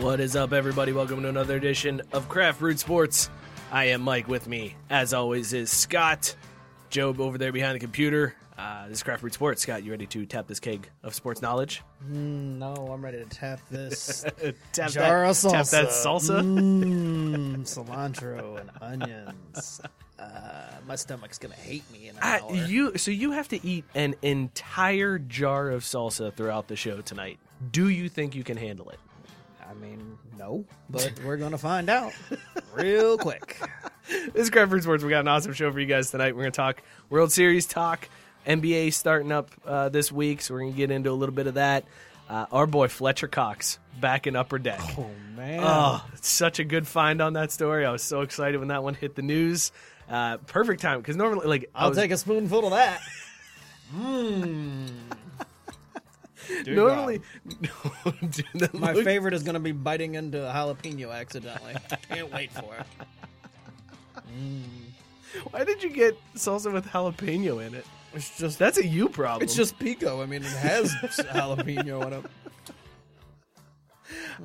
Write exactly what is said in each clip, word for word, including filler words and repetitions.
What is up, everybody? Welcome to another edition of Craft Root Sports. I am Mike. With me, as always, is Scott. Job over there behind the computer. Uh, this is Craft Root Sports. Scott, you ready to tap this keg of sports knowledge? Mm, no, I'm ready to tap this tap jar that, of salsa. Tap that salsa. Mm, cilantro and onions. Uh, my stomach's going to hate me in an I, hour. You, so you have to eat an entire jar of salsa throughout the show tonight. Do you think you can handle it? I mean, no, but we're going to find out real quick. This is Craft Root Sports. We got an awesome show for you guys tonight. We're going to talk World Series talk, N B A starting up uh, this week, so we're going to get into a little bit of that. Uh, our boy Fletcher Cox back in Upper Deck. Oh, man. Oh, it's such a good find on that story. I was so excited when that one hit the news. Uh, perfect time, because normally, like, I'll was... take a spoonful of that. Mmm. Dude, normally, no, dude, my looks... favorite is going to be biting into a jalapeno accidentally. Can't wait for it. Mm. Why did you get salsa with jalapeno in it? It's just that's a you problem. It's just pico. I mean, it has jalapeno in it.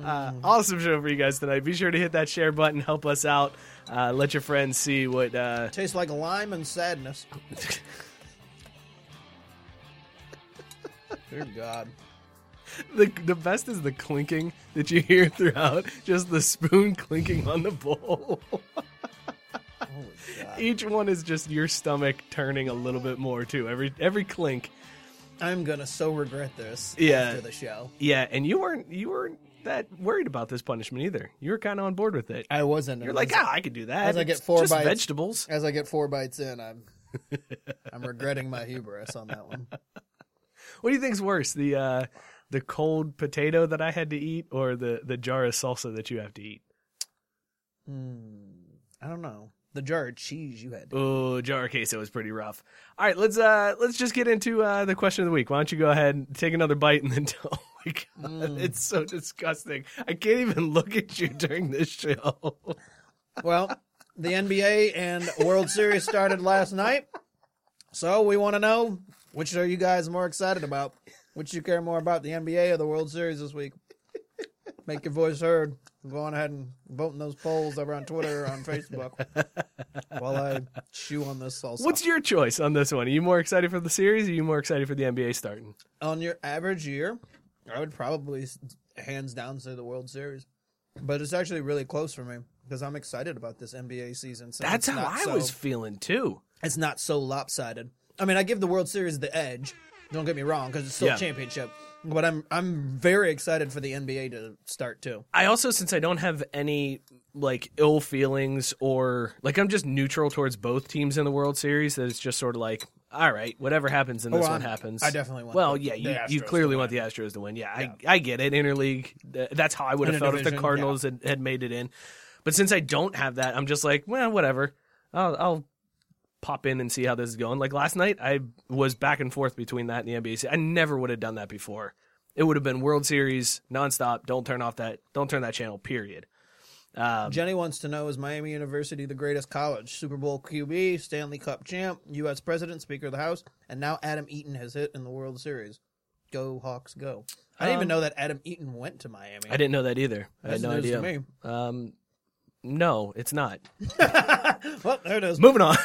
Uh, mm. Awesome show for you guys tonight. Be sure to hit that share button. Help us out. Uh, let your friends see what uh... tastes like lime and sadness. Dear God. The the best is the clinking that you hear throughout. Just the spoon clinking on the bowl. Holy God. Each one is just your stomach turning a little bit more, too. Every every clink. I'm going to so regret this yeah. after the show. Yeah, and you weren't you weren't that worried about this punishment either. You were kind of on board with it. I wasn't. You're like, ah, oh, I could do that. As I get four just bites, vegetables. As I get four bites in, I'm I'm regretting my hubris on that one. What do you think's worse, the uh, the cold potato that I had to eat or the, the jar of salsa that you have to eat? Mm, I don't know. The jar of cheese you had to eat. Oh, jar of queso was pretty rough. All right, let's uh, let's just get into uh, the question of the week. Why don't you go ahead and take another bite and then tell oh my God, mm. It's so disgusting. I can't even look at you during this show. Well, the N B A and World Series started last night, so we want to know... which are you guys more excited about? Which you care more about, the N B A or the World Series this week? Make your voice heard. Go on ahead and vote in those polls over on Twitter or on Facebook while I chew on this salsa. What's your choice on this one? Are you more excited for the series or are you more excited for the N B A starting? On your average year, I would probably hands down say the World Series. But it's actually really close for me because I'm excited about this N B A season. So that's how I so, was feeling too. It's not so lopsided. I mean, I give the World Series the edge. Don't get me wrong, because it's still yeah. a championship. But I'm I'm very excited for the N B A to start, too. I also, since I don't have any like ill feelings or like I'm just neutral towards both teams in the World Series. That it's just sort of like, all right, whatever happens in this oh, well, one happens. I definitely want. Well, yeah, you, you clearly want the Astros to win. Yeah, yeah. I, I get it. Interleague, that's how I would have felt division, if the Cardinals yeah. had, had made it in. But since I don't have that, I'm just like, well, whatever. I'll, I'll pop in and see how this is going. Like last night, I was back and forth between that and the N B A. I never would have done that before. It would have been World Series nonstop. Don't turn off that. Don't turn that channel. Period. Um, Jenny wants to know, is Miami University the greatest college? Super Bowl Q B, Stanley Cup champ, U S president, Speaker of the House, and now Adam Eaton has hit in the World Series. Go Hawks, go! I didn't um, even know that Adam Eaton went to Miami. I didn't know that either. I That's had no news idea. To me. Um, no, it's not. Well, there it is. Moving on.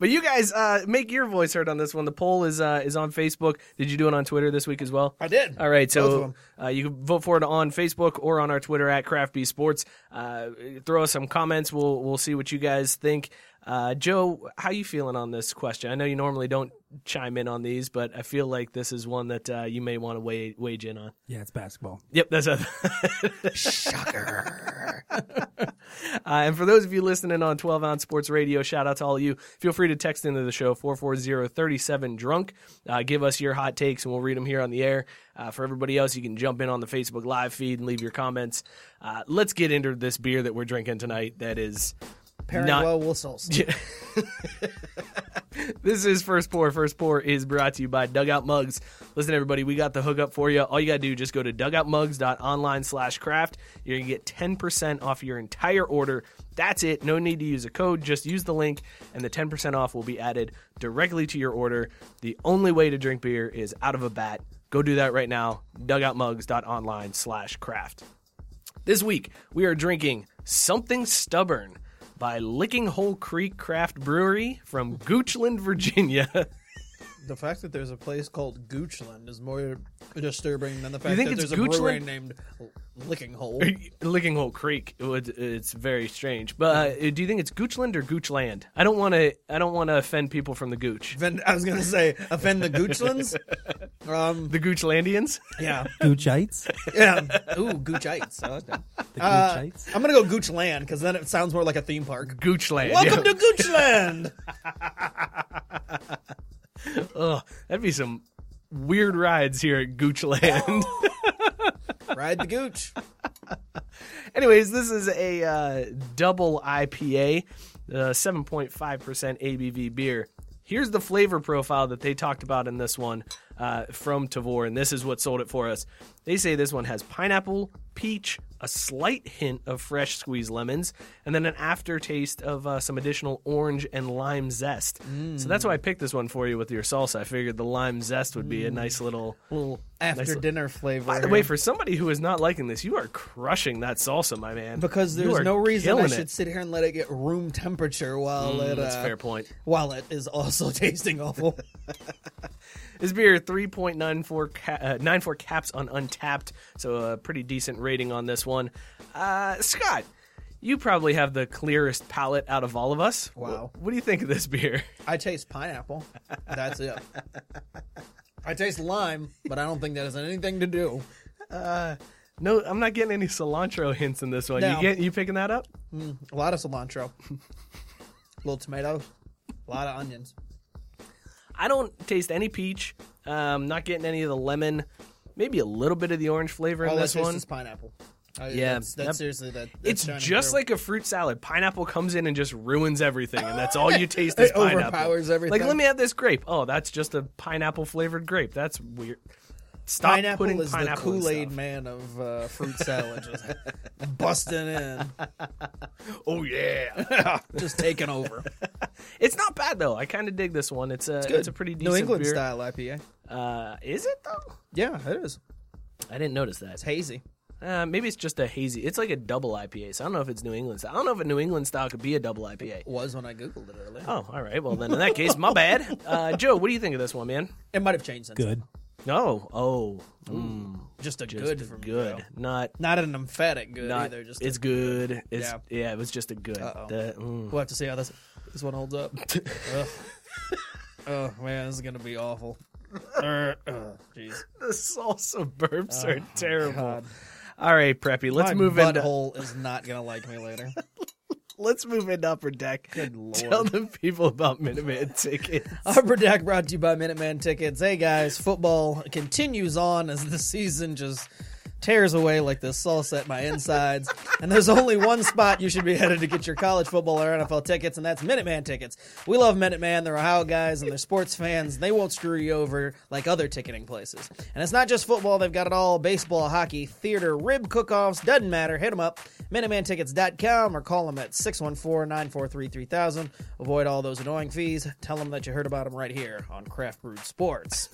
But you guys uh, make your voice heard on this one. The poll is uh, is on Facebook. Did you do it on Twitter this week as well? I did. All right, so uh, you can vote for it on Facebook or on our Twitter at Crafty Sports. Uh, throw us some comments. We'll we'll see what you guys think. Uh, Joe, how you feeling on this question? I know you normally don't chime in on these, but I feel like this is one that uh, you may want to weigh, wage in on. Yeah, it's basketball. Yep, that's a shocker. uh, and for those of you listening on twelve ounce Sports Radio, shout out to all of you. Feel free to text into the show four four zero, three seven, drunk. Uh, give us your hot takes, and we'll read them here on the air. Uh, for everybody else, you can jump in on the Facebook Live feed and leave your comments. Uh, let's get into this beer that we're drinking tonight. That is... Parallel whistles. Yeah. This is First Pour. First Pour is brought to you by Dugout Mugs. Listen, everybody, we got the hookup for you. All you got to do, just go to dugoutmugs.online slash craft. You're going to get ten percent off your entire order. That's it. No need to use a code. Just use the link, and the ten percent off will be added directly to your order. The only way to drink beer is out of a bat. Go do that right now. dugoutmugs.online slash craft. This week, we are drinking Something Stubborn by Licking Hole Creek Craft Brewery from Goochland, Virginia. The fact that there's a place called Goochland is more disturbing than the fact that there's Goochland? a brewery named Licking Hole. Licking Hole Creek. It's very strange. But uh, do you think it's Goochland or Goochland? I don't want to. I don't want to offend people from the Gooch. Offend, I was going to say offend the Goochlands, um, the Goochlandians. Yeah, Goochites. Yeah, ooh, Goochites. I like that. The Goochites. Uh, I'm going to go Goochland because then it sounds more like a theme park. Goochland. Welcome yeah. to Goochland. Ugh, that'd be some weird rides here at Goochland. Ride the Gooch. Anyways, this is a uh, double I P A, uh, seven point five percent A B V beer. Here's the flavor profile that they talked about in this one uh, from Tavor, and this is what sold it for us. They say this one has pineapple, peach, a slight hint of fresh squeezed lemons, and then an aftertaste of uh, some additional orange and lime zest. Mm. So that's why I picked this one for you with your salsa. I figured the lime zest would be mm. a nice little, little after-dinner nice flavor. By the way, for somebody who is not liking this, you are crushing that salsa, my man. Because there's no reason I should it. sit here and let it get room temperature while mm, it, that's uh, a fair point. While it is also tasting awful. This beer, three point nine four ca- uh, ninety-four caps on Untapped, so a pretty decent rating on this one. Uh, Scott, you probably have the clearest palate out of all of us. Wow. What, what do you think of this beer? I taste pineapple. That's it. I taste lime, but I don't think that has anything to do. Uh, no, I'm not getting any cilantro hints in this one. No. You get, you picking that up? Mm, a lot of cilantro. Little tomatoes. A lot of onions. I don't taste any peach. Um, not getting any of the lemon. Maybe a little bit of the orange flavor in oh, this one. This is pineapple. I, yeah, that's, that's yep. seriously that. That's it's just through. like a fruit salad. Pineapple comes in and just ruins everything, and that's all you taste is pineapple. It overpowers everything. Like, let me have this grape. Oh, that's just a pineapple flavored grape. That's weird. Stop pineapple putting is pineapple the Kool-Aid man of uh, fruit salad, just busting in. Oh yeah, just taking over. It's not bad though. I kind of dig this one. It's a it's, it's a pretty decent New England beer. Style I P A. Uh, is it though? Yeah, it is. I didn't notice that. It's hazy. Uh, maybe it's just a hazy. It's like a double I P A. So I don't know if it's New England style. I don't know if a New England style could be a double I P A. It was when I Googled it earlier. Oh, all right. Well then, in that case, my bad. Uh, Joe, what do you think of this one, man? It might have changed since. Good. No, oh, mm. just a just good, a from good, not not an emphatic good not, either. Just it's good. good. It's yeah. yeah, it was just a good. The, mm. We'll have to see how this this one holds up. Oh man, this is gonna be awful. uh, oh, geez. The salsa burps oh, are terrible. God. All right, Preppy, let's My move butthole into... butthole is not going to like me later. Let's move into Upper Deck. Good Lord. Tell the people about Minuteman Tickets. Upper Deck brought to you by Minuteman Tickets. Hey, guys, football continues on as the season just tears away like the salsa at my insides. And there's only one spot you should be headed to get your college football or N F L tickets, and that's Minuteman Tickets. We love Minuteman. They're Ohio guys, and they're sports fans. They won't screw you over like other ticketing places. And it's not just football. They've got it all. Baseball, hockey, theater, rib cook-offs. Doesn't matter. Hit them up. Minuteman Tickets dot com or call them at six one four, nine four three, three thousand. Avoid all those annoying fees. Tell them that you heard about them right here on Craft Root Sports.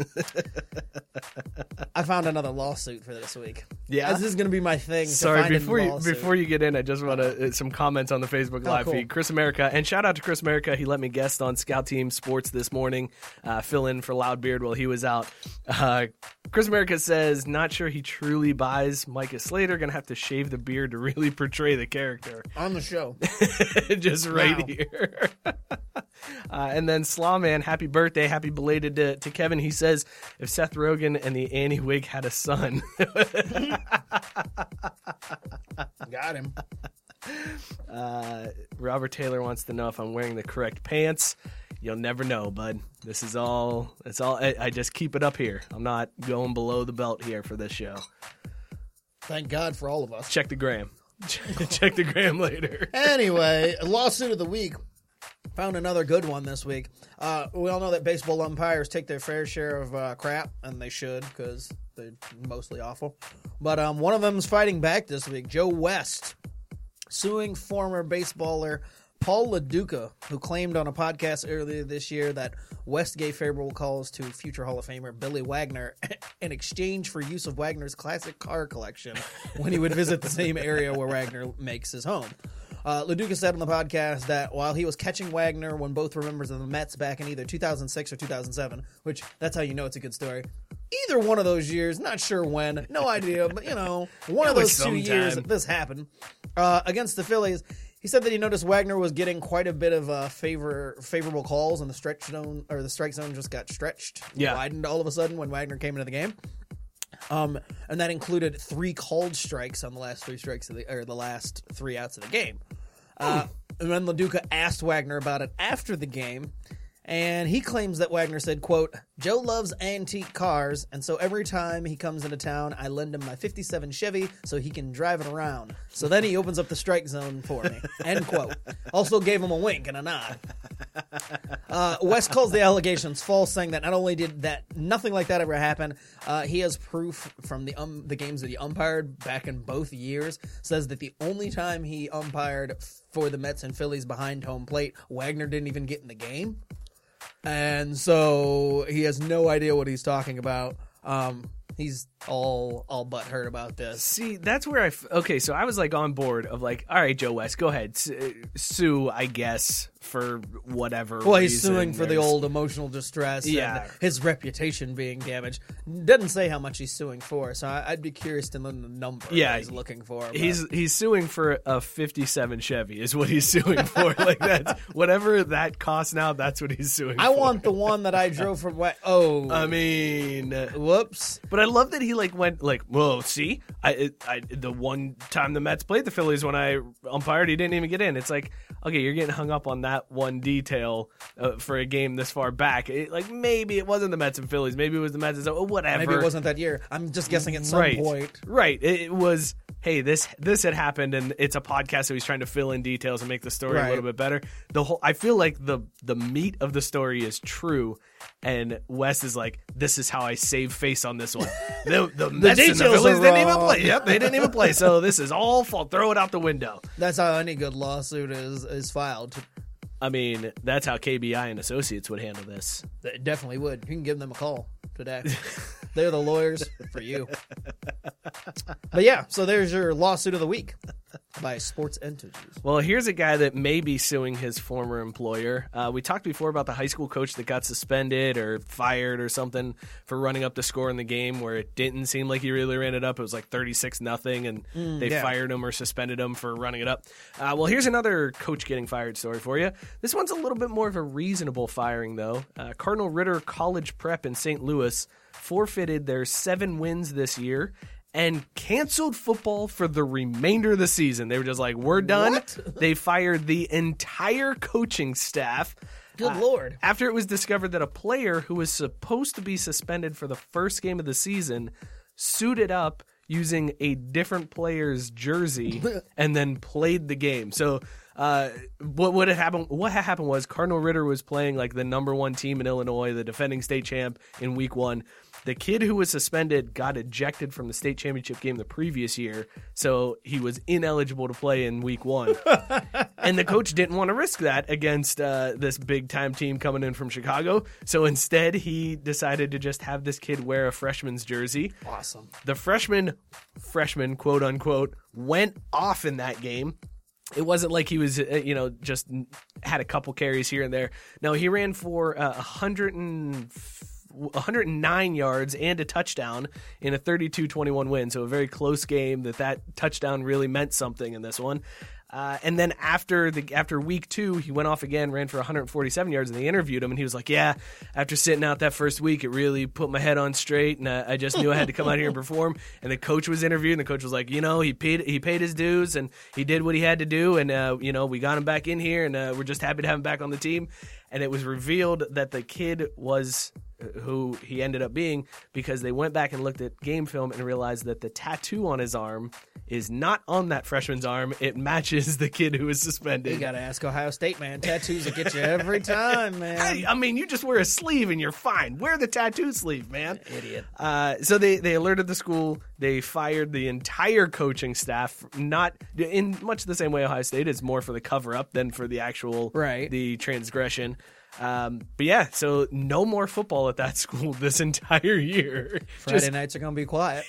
I found another lawsuit for this week. Yeah, this is going to be my thing. Sorry, before you before you get in, I just want to uh, some comments on the Facebook Live oh, cool. feed. Chris America, and shout out to Chris America. He let me guest on Scout Team Sports this morning, uh, fill in for Loudbeard while he was out. Uh, Chris America says, not sure he truly buys Micah Slater. Going to have to shave the beard to really portray the character. On the show. Just right wow. here. uh, and then Slawman, happy birthday, happy belated to, to Kevin. He says, if Seth Rogen and the Annie wig had a son... Got him. Uh, Robert Taylor wants to know if I'm wearing the correct pants. You'll never know, bud. This is all. It's all. I, I just keep it up here. I'm not going below the belt here for this show. Thank God for all of us. Check the gram. Check the gram later. Anyway, lawsuit of the week. Found another good one this week. Uh, we all know that baseball umpires take their fair share of uh, crap, and they should, because they're mostly awful. But um, one of them's fighting back this week. Joe West, suing former baseballer Paul LaDuca, who claimed on a podcast earlier this year that West gave favorable calls to future Hall of Famer Billy Wagner in exchange for use of Wagner's classic car collection when he would visit the same area where Wagner makes his home. Uh, LaDuca said on the podcast that while he was catching Wagner when both were members of the Mets back in either two thousand six or two thousand seven, which that's how you know it's a good story, either one of those years, not sure when, no idea, but, you know, one of those two years this happened uh, against the Phillies. He said that he noticed Wagner was getting quite a bit of uh, favor favorable calls, and the stretch zone or the strike zone just got stretched, yeah. widened all of a sudden when Wagner came into the game. Um, and that included three called strikes on the last three strikes of the, or the last three outs of the game. Uh, and then LaDuca asked Wagner about it after the game, and he claims that Wagner said, quote, Joe loves antique cars, and so every time he comes into town, I lend him my fifty-seven Chevy so he can drive it around. So then he opens up the strike zone for me, end quote. Also gave him a wink and a nod. Uh, West calls the allegations false, saying that not only did that nothing like that ever happen, uh, he has proof from the um, the games that he umpired back in both years, says that the only time he umpired for the Mets and Phillies behind home plate, Wagner didn't even get in the game. And so he has no idea what he's talking about. Um, he's all all butthurt about this. See, that's where I... F- okay, so I was like on board of like, all right, Joe West, go ahead. Sue, I guess, for whatever Well, he's reason. suing for There's... the old emotional distress yeah. and his reputation being damaged. Doesn't say how much he's suing for, so I'd be curious to know the number yeah, that he's looking for. But... He's he's suing for a fifty-seven Chevy is what he's suing for. Like that's, whatever that costs now, that's what he's suing I for. I want the one that I drove from... Oh. I mean... Whoops. But I love that he like went like, whoa, see, I, I, the one time the Mets played the Phillies when I umpired, he didn't even get in. It's like, okay, you're getting hung up on that one detail uh, for a game this far back. It, like maybe it wasn't the Mets and Phillies, maybe it was the Mets and so whatever. Maybe it wasn't that year. I'm just guessing at some right. point. Right. It, it was. Hey, this this had happened, and it's a podcast, so he's trying to fill in details and make the story right. a little bit better. The whole, I feel like the the meat of the story is true, and Wes is like, this is how I save face on this one. The, the, the Mets and the Phillies didn't even play. Yep, they didn't even play, so this is all fault. Throw it out the window. That's how any good lawsuit is is filed. I mean, that's how K B I and Associates would handle this. They definitely would. You can give them a call today. They're the lawyers for you. But yeah, so there's your lawsuit of the week by sports entities. Well, here's a guy that may be suing his former employer. Uh, we talked before about the high school coach that got suspended or fired or something for running up the score in the game where it didn't seem like he really ran it up. It was like thirty-six nothing, and mm, they yeah. fired him or suspended him for running it up. Uh, well, here's another coach getting fired story for you. This one's a little bit more of a reasonable firing, though. Uh, Cardinal Ritter College Prep in Saint Louis forfeited their seven wins this year and canceled football for the remainder of the season. They were just like, we're done. What? They fired the entire coaching staff. Good uh, Lord. After it was discovered that a player who was supposed to be suspended for the first game of the season suited up using a different player's jersey and then played the game. So uh, what would have happened? What happened was Cardinal Ritter was playing like the number one team in Illinois, the defending state champ in week one. The kid who was suspended got ejected from the state championship game the previous year, so he was ineligible to play in week one. And the coach didn't want to risk that against uh, this big-time team coming in from Chicago, so instead he decided to just have this kid wear a freshman's jersey. Awesome. The freshman, freshman, quote-unquote, went off in that game. It wasn't like he was, you know, just had a couple carries here and there. No, he ran for uh, one hundred fifty one hundred nine yards and a touchdown in a thirty-two twenty-one win. So a very close game that that touchdown really meant something in this one. Uh, and then after the after week two, he went off again, ran for one hundred forty-seven yards, and they interviewed him, and he was like, yeah, after sitting out that first week, it really put my head on straight, and I, I just knew I had to come out here and perform. And the coach was interviewed, and the coach was like, you know, he paid, he paid his dues, and he did what he had to do, and, uh, you know, we got him back in here, and uh, we're just happy to have him back on the team. And it was revealed that the kid was who he ended up being because they went back and looked at game film and realized that the tattoo on his arm is not on that freshman's arm. It matches the kid who was suspended. You got to ask Ohio State, man. Tattoos will get you every time, man. Hey, I mean, you just wear a sleeve and you're fine. Wear the tattoo sleeve, man. Idiot. Uh, so they, they alerted the school. They fired the entire coaching staff, not in much the same way Ohio State is, more for the cover-up than for the actual right. the transgression. Um, but yeah, so no more football at that school this entire year. Friday just, nights are going to be quiet.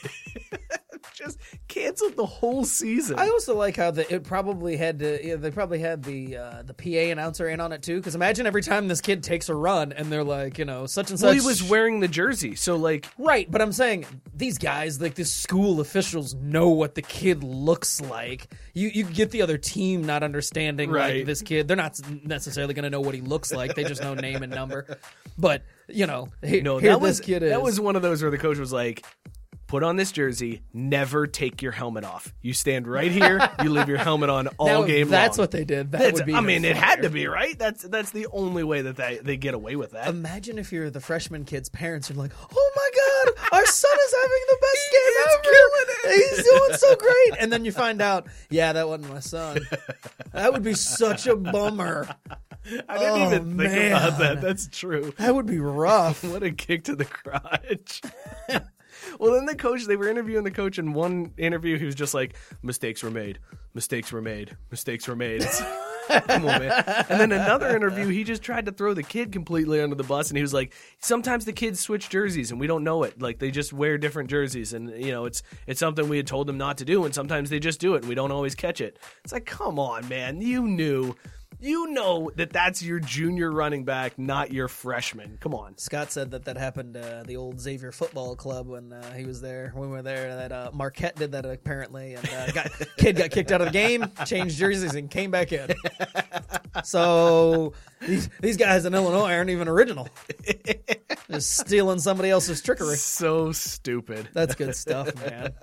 Just canceled the whole season. I also like how the, it probably had to, you know, they probably had the uh, the P A announcer in on it too. Because imagine every time this kid takes a run and they're like, you know, such and such. Well, he was wearing the jersey, so like, right. But I'm saying these guys, like the school officials, know what the kid looks like. You you get the other team not understanding right. like this kid. They're not necessarily going to know what he looks like. They just know name and number. But you know, hey, no, here that this was, kid is. That was one of those where the coach was like, put on this jersey, never take your helmet off. You stand right here, you leave your helmet on all now, game that's long. That's what they did. That that's, would be I mean, fire. It had to be, right? That's that's the only way that they, they get away with that. Imagine if you're the freshman kid's parents and like, oh my God, our son is having the best game ever. He's doing so great. And then you find out, yeah, that wasn't my son. That would be such a bummer. I didn't oh, even think man. about that. That's true. That would be rough. What a kick to the crotch. Well, then the coach, they were interviewing the coach, and one interview, he was just like, mistakes were made, mistakes were made, mistakes were made. Come on, man. And then another interview, he just tried to throw the kid completely under the bus, and he was like, sometimes the kids switch jerseys, and we don't know it. Like, they just wear different jerseys, and, you know, it's it's something we had told them not to do, and sometimes they just do it, and we don't always catch it. It's like, come on, man. You knew. You know that that's your junior running back, not your freshman. Come on. Scott said that that happened uh, the old Xavier Football Club when uh, he was there. When we were there, that uh, Marquette did that apparently, and uh, got, kid got kicked out of the game, changed jerseys, and came back in. So these, these guys in Illinois aren't even original. Just stealing somebody else's trickery. So stupid. That's good stuff, man.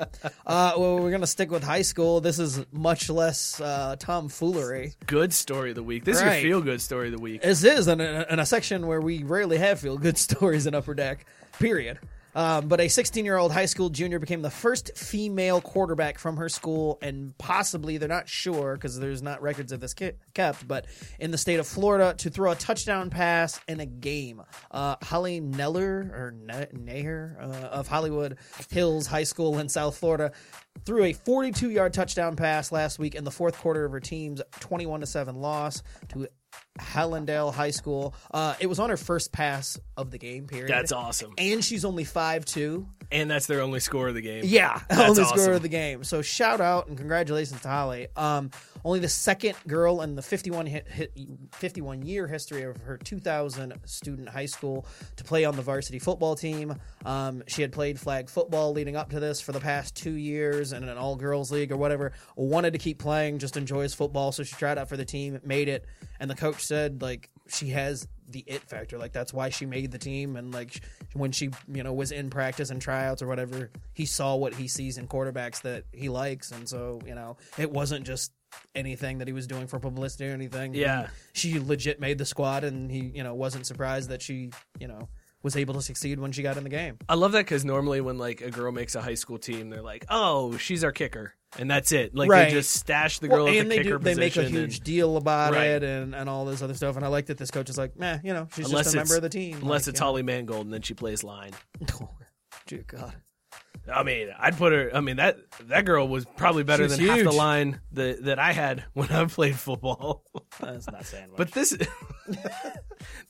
Uh, well, we're gonna stick with high school. This is much less uh, tomfoolery. Good story of the week. This right. is your feel-good story of the week. This is in a, in a section where we rarely have feel-good stories in Upper Deck, period. Um, but a sixteen-year-old high school junior became the first female quarterback from her school, and possibly, they're not sure because there's not records of this kept, but in the state of Florida, to throw a touchdown pass in a game. Uh, Holly Neller, or Nair, uh, of Hollywood Hills High School in South Florida, threw a forty-two-yard touchdown pass last week in the fourth quarter of her team's twenty-one to seven loss to Hallandale High School. Uh, it was on her first pass of the game, period. That's awesome. And she's only five two. And that's their only score of the game. Yeah, that's only awesome. Score of the game. So shout out and congratulations to Holly. Um, only the second girl in the fifty-one-year history of her two thousand student high school to play on the varsity football team. Um, she had played flag football leading up to this for the past two years in an all-girls league or whatever. Wanted to keep playing, just enjoys football, so she tried out for the team, made it, and the coach said, like, she has the it factor. Like, that's why she made the team. And like, when she, you know, was in practice and tryouts or whatever, he saw what he sees in quarterbacks that he likes. And so, you know, it wasn't just anything that he was doing for publicity or anything. Yeah. She legit made the squad, and he, you know, wasn't surprised that she, you know, was able to succeed when she got in the game. I love that, because normally when like a girl makes a high school team, they're like, oh, she's our kicker, and that's it. Like, right. They just stash the girl well, in the they kicker do, they position. They make a huge and, deal about right. it and, and all this other stuff. And I like that this coach is like, meh, you know, she's unless just a member of the team. Unless like, it's Holly know. Mangold, and then she plays line. Oh, dear God. I mean, I'd put her. I mean, that that girl was probably better she's than huge. half the line that, that I had when I played football. That's not saying much. But this,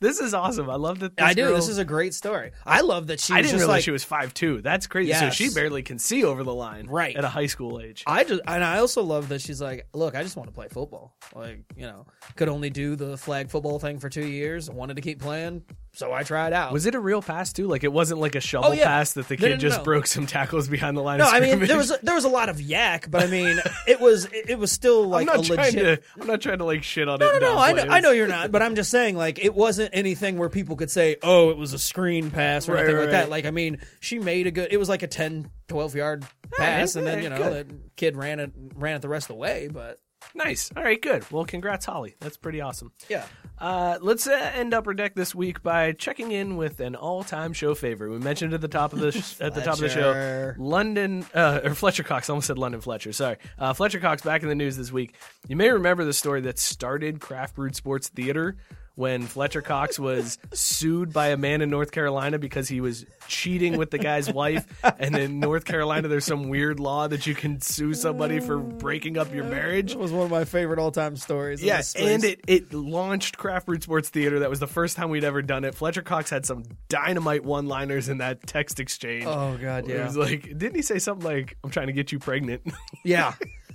this is awesome. I love that. This I do. Girl, this is a great story. I love that she. I was didn't just realize like, she was five two. That's crazy. Yes. So she barely can see over the line, right. At a high school age. I just and I also love that she's like, look, I just want to play football. Like, you know, could only do the flag football thing for two years. Wanted to keep playing. So I tried out. Was it a real pass, too? Like, it wasn't like a shovel oh, yeah. pass that the kid no, no, no, just no. broke some tackles behind the line no, of scrimmage? No, I mean, there was, a, there was a lot of yak, but I mean, it was it was still like a legit... To, I'm not trying to, like, shit on no, it. No, no, no, I know, I know you're not, but I'm just saying, like, it wasn't anything where people could say, oh, it was a screen pass or right, anything right, like right. that. Like, I mean, she made a good... It was like a ten, twelve-yard pass, right, and then, you know, good. the kid ran it, ran it the rest of the way, but... Nice. All right, good. Well, congrats, Holly. That's pretty awesome. Yeah. Uh, let's uh, end Upper Deck this week by checking in with an all-time show favorite. We mentioned at the top of the sh- at the top of the show, London uh, or Fletcher Cox. I almost said London Fletcher. Sorry, uh, Fletcher Cox back in the news this week. You may remember the story that started Craft Root Sports Theater when Fletcher Cox was sued by a man in North Carolina because he was cheating with the guy's wife. And in North Carolina, there's some weird law that you can sue somebody for breaking up your marriage. It was one of my favorite all-time stories. Yes, yeah, and it, it launched Craft Root Sports Theater. That was the first time we'd ever done it. Fletcher Cox had some dynamite one-liners in that text exchange. Oh, God, yeah. It was like, didn't he say something like, I'm trying to get you pregnant? Yeah.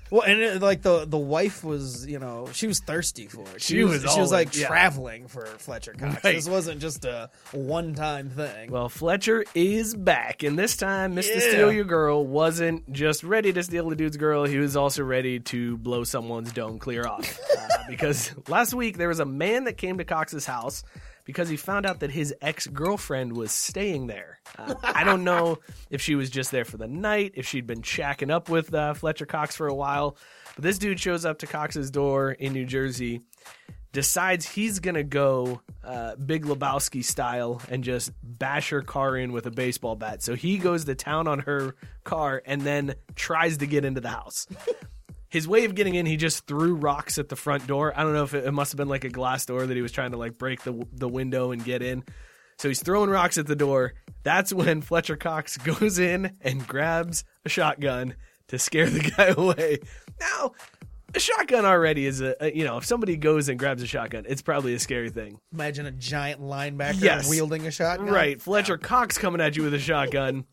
Well, and it, like the the wife was, you know, she was thirsty for it. She, she was, was she was like yeah. traveling for Fletcher Cox. Right. This wasn't just a one time thing. Well, Fletcher is back, and this time, Mister Yeah. Steal Your Girl wasn't just ready to steal the dude's girl. He was also ready to blow someone's dome clear off, uh, because last week there was a man that came to Cox's house because he found out that his ex-girlfriend was staying there. Uh, I don't know if she was just there for the night, if she'd been shacking up with uh, Fletcher Cox for a while. But this dude shows up to Cox's door in New Jersey, decides he's going to go uh, Big Lebowski style and just bash her car in with a baseball bat. So he goes to town on her car and then tries to get into the house. His way of getting in, he just threw rocks at the front door. I don't know if it, it must have been like a glass door that he was trying to like break the the window and get in. So he's throwing rocks at the door. That's when Fletcher Cox goes in and grabs a shotgun to scare the guy away. Now, a shotgun already is a, a you know, if somebody goes and grabs a shotgun, it's probably a scary thing. Imagine a giant linebacker yes. wielding a shotgun. Right, Fletcher yeah. Cox coming at you with a shotgun.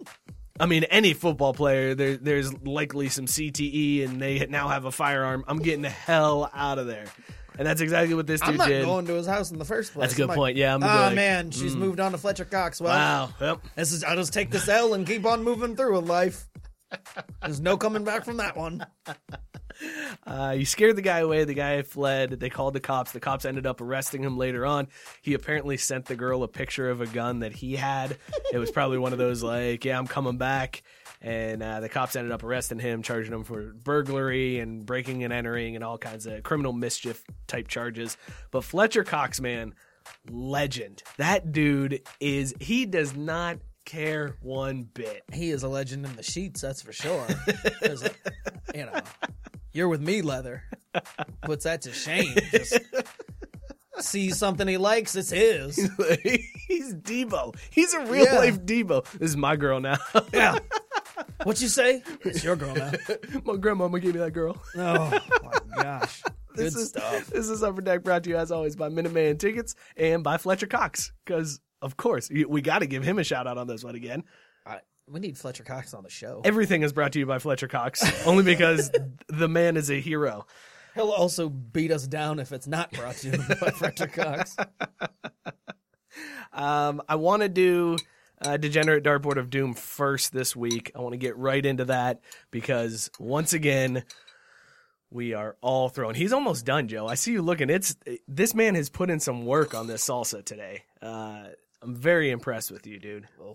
I mean, any football player, there, there's likely some C T E, and they now have a firearm. I'm getting the hell out of there. And that's exactly what this dude did. I'm not did. going to his house in the first place. That's a good I'm point. Like, yeah, I'm going to Oh, like, man, she's mm. moved on to Fletcher Cox. Well, wow. Yep. This is, I'll just take this L and keep on moving through with life. There's no coming back from that one. Uh, you scared the guy away. The guy fled. They called the cops. The cops ended up arresting him later on. He apparently sent the girl a picture of a gun that he had. It was probably one of those like, yeah, I'm coming back. And uh, the cops ended up arresting him, charging him for burglary and breaking and entering and all kinds of criminal mischief type charges. But Fletcher Cox, man, legend. That dude is, he does not care one bit. He is a legend in the sheets, that's for sure. There's a, you know, you're with me, Leather. Puts that to shame. Just sees something he likes, it's his. He's Debo. He's a real yeah. life Debo. This is my girl now. Yeah. What you say? It's your girl now. My grandmama gave me that girl. Oh, my gosh. Good this stuff. Is, this is Upper Deck, brought to you, as always, by Minuteman Tickets and by Fletcher Cox, because... Of course. We got to give him a shout out on this one again. Uh, we need Fletcher Cox on the show. Everything is brought to you by Fletcher Cox, only because the man is a hero. He'll also beat us down if it's not brought to you by Fletcher Cox. Um, I want to do uh, Degenerate Dartboard of Doom first this week. I want to get right into that because, once again... We are all thrown. He's almost done, Joe. I see you looking. It's this man has put in some work on this salsa today. Uh, I'm very impressed with you, dude. Oh.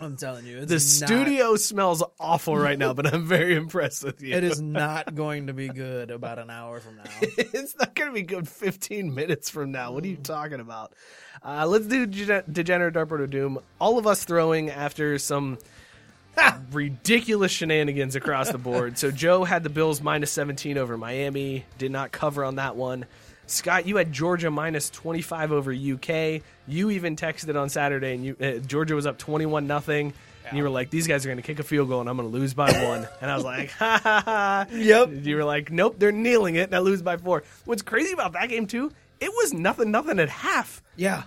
I'm telling you. It's the not... studio smells awful right now, but I'm very impressed with you. It is not going to be good about an hour from now. It's not going to be good fifteen minutes from now. What are you talking about? Uh, let's do Degenerate Dartboard of Doom. All of us throwing after some... ridiculous shenanigans across the board. So Joe had the Bills minus seventeen over Miami. Did not cover on that one. Scott, you had Georgia minus twenty-five over U K. You even texted on Saturday, and you uh, Georgia was up twenty-one nothing. Yeah. And you were like, these guys are going to kick a field goal, and I'm going to lose by one. And I was like, ha, ha, ha. Yep. You were like, nope, they're kneeling it, and I lose by four. What's crazy about that game, too, it was nothing, nothing at half. Yeah.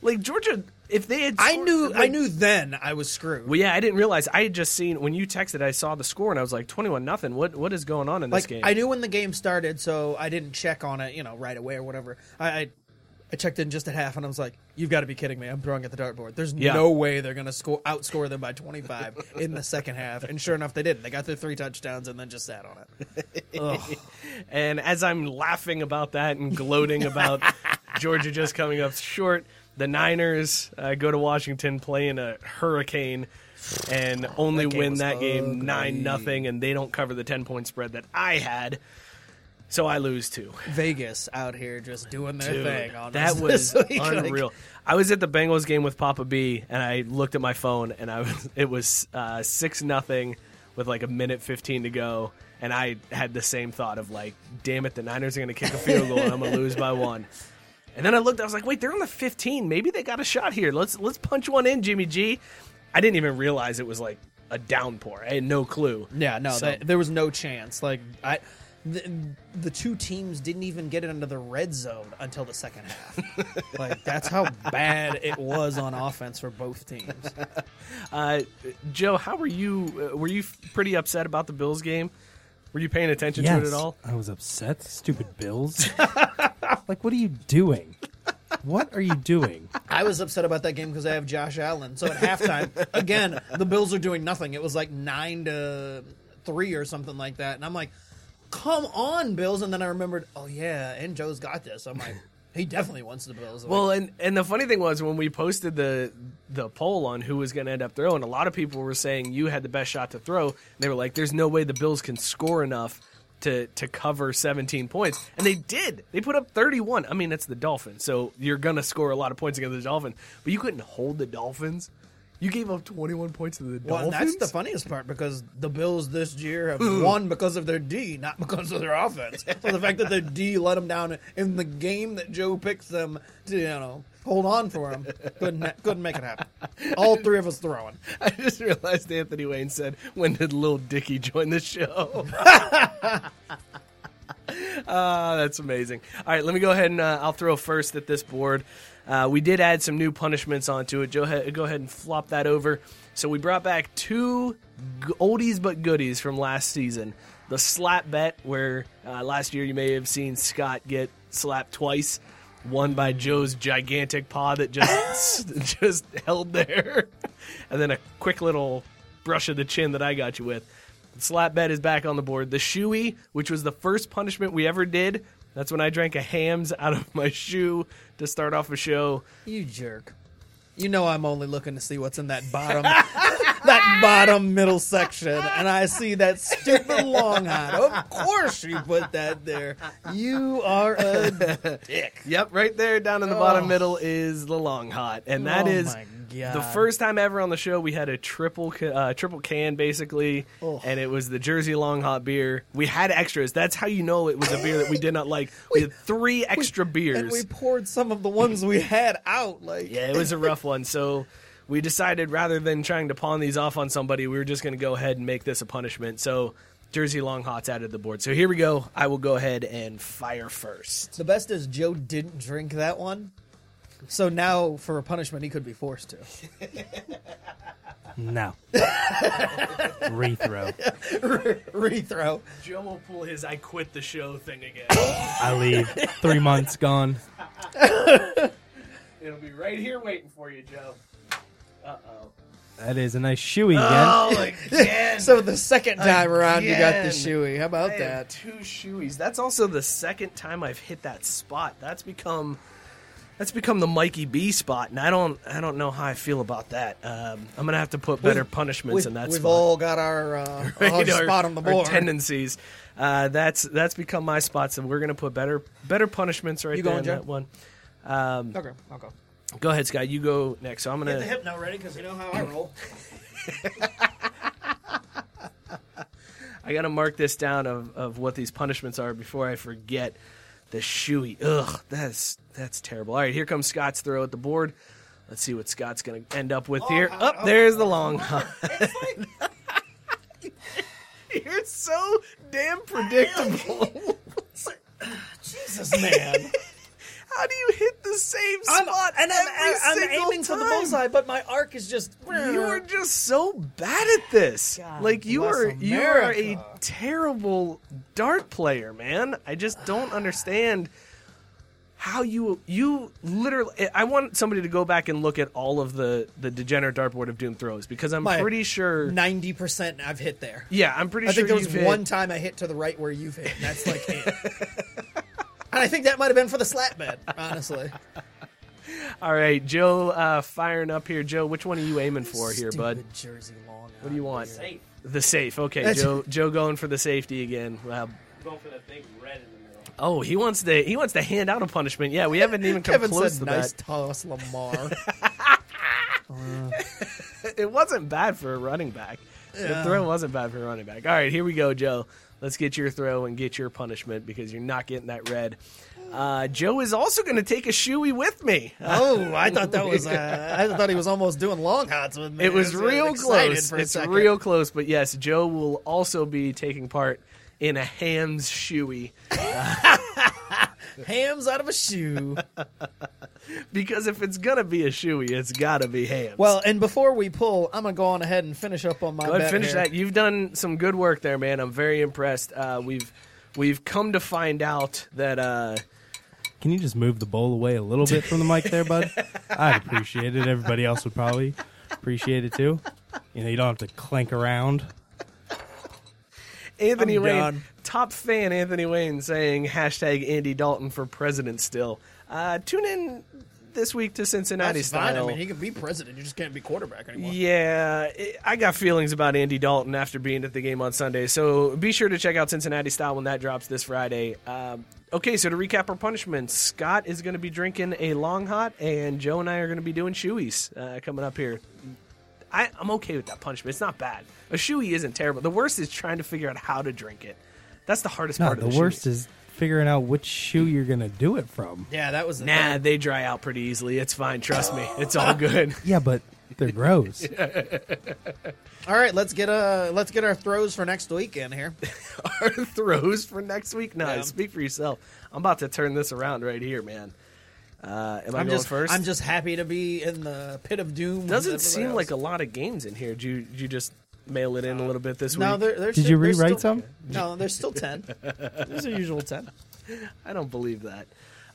Like, Georgia... If they had, scored, I knew, like, I knew then I was screwed. Well, yeah, I didn't realize. I had just seen when you texted. I saw the score and I was like, twenty-one nothing. What, what is going on in this like, game? I knew when the game started, so I didn't check on it, you know, right away or whatever. I, I, I checked in just at half, and I was like, "You've got to be kidding me! I'm throwing at the dartboard. There's yeah. no way they're gonna score outscore them by twenty-five in the second half." And sure enough, they didn't. They got their three touchdowns and then just sat on it. And as I'm laughing about that and gloating about Georgia just coming up short. The Niners uh, go to Washington, play in a hurricane, and only that win that game nine nothing, and they don't cover the ten-point spread that I had, so I lose two. Vegas out here just doing their Dude, thing. On that was week. Unreal. Like, I was at the Bengals game with Papa B, and I looked at my phone, and I was, it was uh, six nothing with like a minute fifteen to go, and I had the same thought of like, damn it, the Niners are going to kick a field goal, and I'm going to lose by one. And then I looked, I was like, wait, they're on the fifteen. Maybe they got a shot here. Let's let's punch one in, Jimmy G. I didn't even realize it was like a downpour. I had no clue. Yeah, no, so. that, there was no chance. Like, I, the, the two teams didn't even get it into the red zone until the second half. Like, that's how bad it was on offense for both teams. Uh, Joe, how were you? Uh, were you pretty upset about the Bills game? Were you paying attention yes, to it at all? I was upset. Stupid Bills. Like, what are you doing? What are you doing? I was upset about that game because I have Josh Allen. So at halftime, again, the Bills are doing nothing. It was like nine to three or something like that. And I'm like, come on, Bills. And then I remembered, oh, yeah, and Joe's got this. I'm like, he definitely wants the Bills. I'm well, like, and, and the funny thing was when we posted the the poll on who was going to end up throwing, a lot of people were saying you had the best shot to throw. And they were like, there's no way the Bills can score enough to, to cover seventeen points. And they did. They put up thirty-one. I mean, that's the Dolphins, so you're going to score a lot of points against the Dolphins. But you couldn't hold the Dolphins. You gave up twenty-one points to the Dolphins? Well, and that's the funniest part because the Bills this year have Ooh. won because of their D, not because of their offense. So the fact that their D let them down in the game that Joe picks them to, you know, hold on for them, couldn't, ha- couldn't make it happen. All three of us throwing. I just realized Anthony Wayne said, when did Lil Dicky join the show? Uh, that's amazing. All right, let me go ahead and uh, I'll throw first at this board. Uh, we did add some new punishments onto it. Joe, go ahead and flop that over. So we brought back two oldies but goodies from last season. The slap bet, where uh, last year you may have seen Scott get slapped twice, one by Joe's gigantic paw that just just held there, and then a quick little brush of the chin that I got you with. The slap bet is back on the board. The shoey, which was the first punishment we ever did. That's when I drank a Hams out of my shoe to start off a show. You jerk. You know I'm only looking to see what's in that bottom that bottom middle section, and I see that stupid long hot. Of course you put that there. You are a dick. Yep, right there down in the oh. bottom middle is the long hot, and that oh is God. the first time ever on the show we had a triple uh, triple can, basically, oh. and it was the Jersey Long Hot beer. We had extras. That's how you know it was a beer that we did not like. We, we had three extra we, beers. And we poured some of the ones we had out. Like, yeah, it was a rough one. So we decided rather than trying to pawn these off on somebody, we were just going to go ahead and make this a punishment. So Jersey Long Hot's added to the board. So here we go. I will go ahead and fire first. The best is Joe didn't drink that one. So now, for a punishment, he could be forced to. No. Rethrow. Re- rethrow. Joe will pull his I quit the show thing again. I leave. Three months gone. It'll be right here waiting for you, Joe. Uh-oh. That is a nice shoey again. Oh, again. So the second time again. around, you got the shoey. How about I that? Two shoeys. That's also the second time I've hit that spot. That's become that's become the Mikey B spot, and I don't I don't know how I feel about that. Um, I'm gonna have to put better we've, punishments we've, in that. We've spot. all got our, uh, right? our spot on the board. Our tendencies. Uh, that's that's become my spot, so we're gonna put better better punishments right you there going, in Joe? that one. Um, okay, I'll go. Go ahead, Scott. You go next. So I'm gonna get the hypno ready because you know how I roll. I gotta mark this down of, of what these punishments are before I forget the shoey. Ugh, that's that's terrible. All right, here comes Scott's throw at the board. Let's see what Scott's gonna end up with oh, here. Up oh, oh, there's the long hop. Like... You're so damn predictable. Jesus, man. How do you hit the same spot I'm, and every I'm, I'm aiming time. for the bullseye, but my arc is just... You are just so bad at this. God, like, you are, you are a terrible dart player, man. I just don't understand how you... You literally... I want somebody to go back and look at all of the, the degenerate dartboard of doom throws, because I'm my pretty sure... ninety percent I've hit there. Yeah, I'm pretty I sure I think there was hit. one time I hit to the right where you've hit, and that's like it. And I think that might have been for the slap bed, honestly. All right, Joe, uh, firing up here. Joe, which one are you aiming for here, bud? Jersey long. What do you want? The safe. The safe. Okay, That's Joe. It. Joe going for the safety again. Wow. I'm going for the big red in the middle. Oh, he wants to. He wants to hand out a punishment. Yeah, we haven't even come Kevin close to nice that. Nice toss, Lamar. uh. It wasn't bad for a running back. Yeah. The throw wasn't bad for a running back. All right, here we go, Joe. Let's get your throw and get your punishment because you're not getting that red. Uh, Joe is also going to take a shoey with me. Oh, I thought that was. Uh, I thought he was almost doing long hots with me. It was real close. It's real close, but yes, Joe will also be taking part in a ham's shoey. Uh, hams out of a shoe. Because if it's going to be a shoey, it's got to be hams. Well, and before we pull, I'm going to go on ahead and finish up on my Go ahead, finish here. that. You've done some good work there, man. I'm very impressed. Uh, we've we've come to find out that... Uh, Can you just move the bowl away a little bit from the mic there, bud? I'd appreciate it. Everybody else would probably appreciate it, too. You know, you don't have to clank around. Anthony I'm Wayne, done. Top fan Anthony Wayne saying hashtag Andy Dalton for president still. Uh, tune in this week to Cincinnati That's Style. Fine. I mean, he can be president. You just can't be quarterback anymore. Yeah, it, I got feelings about Andy Dalton after being at the game on Sunday. So be sure to check out Cincinnati Style when that drops this Friday. Um, okay, so to recap our punishments, Scott is going to be drinking a long hot, and Joe and I are going to be doing shoeys uh, coming up here. I, I'm okay with that punishment. It's not bad. A shoey isn't terrible. The worst is trying to figure out how to drink it. That's the hardest no, part of the shoey. The worst is figuring out which shoe you're going to do it from. Yeah, that was the Nah, thing. They dry out pretty easily. It's fine. Trust me. It's all good. Yeah, but they're gross. All right, let's get uh, let's get our throws for next week in here. Our throws for next week? No, yeah. Speak for yourself. I'm about to turn this around right here, man. Uh, am I I'm going just, first? I'm just happy to be in the pit of doom. Doesn't seem else. like a lot of games in here. Did you, did you just mail it in uh, a little bit this no, week? There, there's did still, you rewrite still, some? No, there's still ten. There's a usual ten. I don't believe that.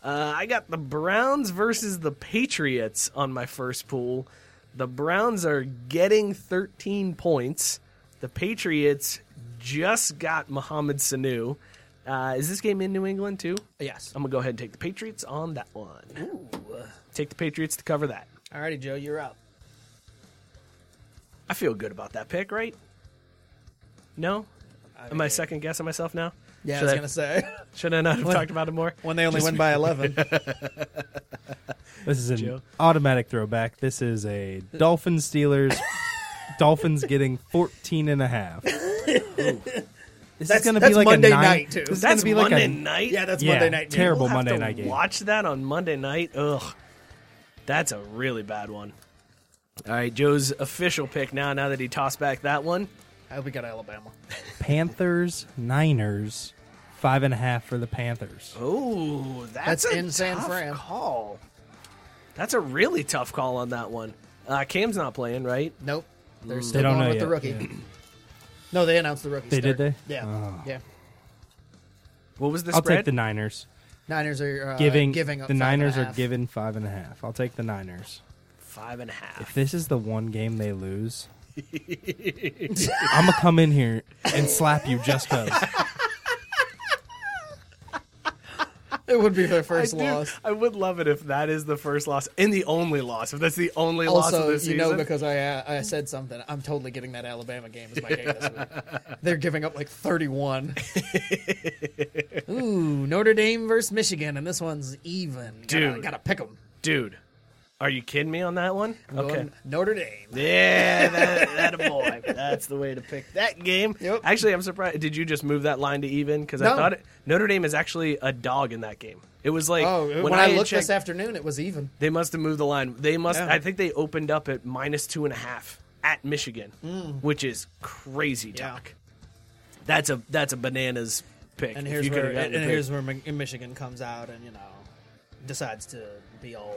Uh, I got the Browns versus the Patriots on my first pool. The Browns are getting thirteen points. The Patriots just got Mohamed Sanu. Uh, is this game in New England, too? Yes. I'm going to go ahead and take the Patriots on that one. Ooh. Take the Patriots to cover that. All righty, Joe, you're up. I feel good about that pick, right? No? I mean, Am I second-guessing myself now? Yeah, should I was going to say. Should I not have when, talked about it more? When they only win by eleven. This is an Joe. automatic throwback. This is a Dolphins-Steelers. Dolphins getting fourteen and a half. Ooh. Is that's going to be like Monday a nine, night too. That's gonna be Monday like a, night. Yeah, that's yeah, Monday night. Terrible we'll Monday have to night game. Watch that on Monday night. Ugh, that's a really bad one. All right, Joe's official pick now. Now that he tossed back that one, I hope we got Alabama. Panthers, Niners, five and a half for the Panthers. Oh, that's, that's a in San Fran. Call. That's a really tough call on that one. Uh, Cam's not playing, right? Nope. They're still they don't on know with yet. the rookie. Yeah. No, they announced the rookie. They start. did they? Yeah, oh. yeah. What was the I'll spread? I'll take the Niners. Niners are uh, giving giving up the Niners are given five and a half. I'll take the Niners. Five and a half. If this is the one game they lose, I'm going to come in here and slap you just because. It would be their first I loss. Do, I would love it if that is the first loss and the only loss. If that's the only also, loss of this season. Also, you know, because I uh, I said something, I'm totally getting that Alabama game as my game this week. They're giving up like thirty-one. Ooh, Notre Dame versus Michigan, and this one's even. Dude. Gotta, gotta pick them. Dude, are you kidding me on that one? I'm okay. Going Notre Dame. Yeah, that, that a boy. That's the way to pick that game. Yep. Actually, I'm surprised. Did you just move that line to even? Because no. I thought it, Notre Dame is actually a dog in that game. It was like oh, when, when I, I looked checked, this afternoon, it was even. They must have moved the line. They must. Yeah. I think they opened up at minus two and a half at Michigan, mm. which is crazy talk. Yeah. That's a that's a bananas pick. And here's where and, and here's where Michigan comes out and you know decides to be all.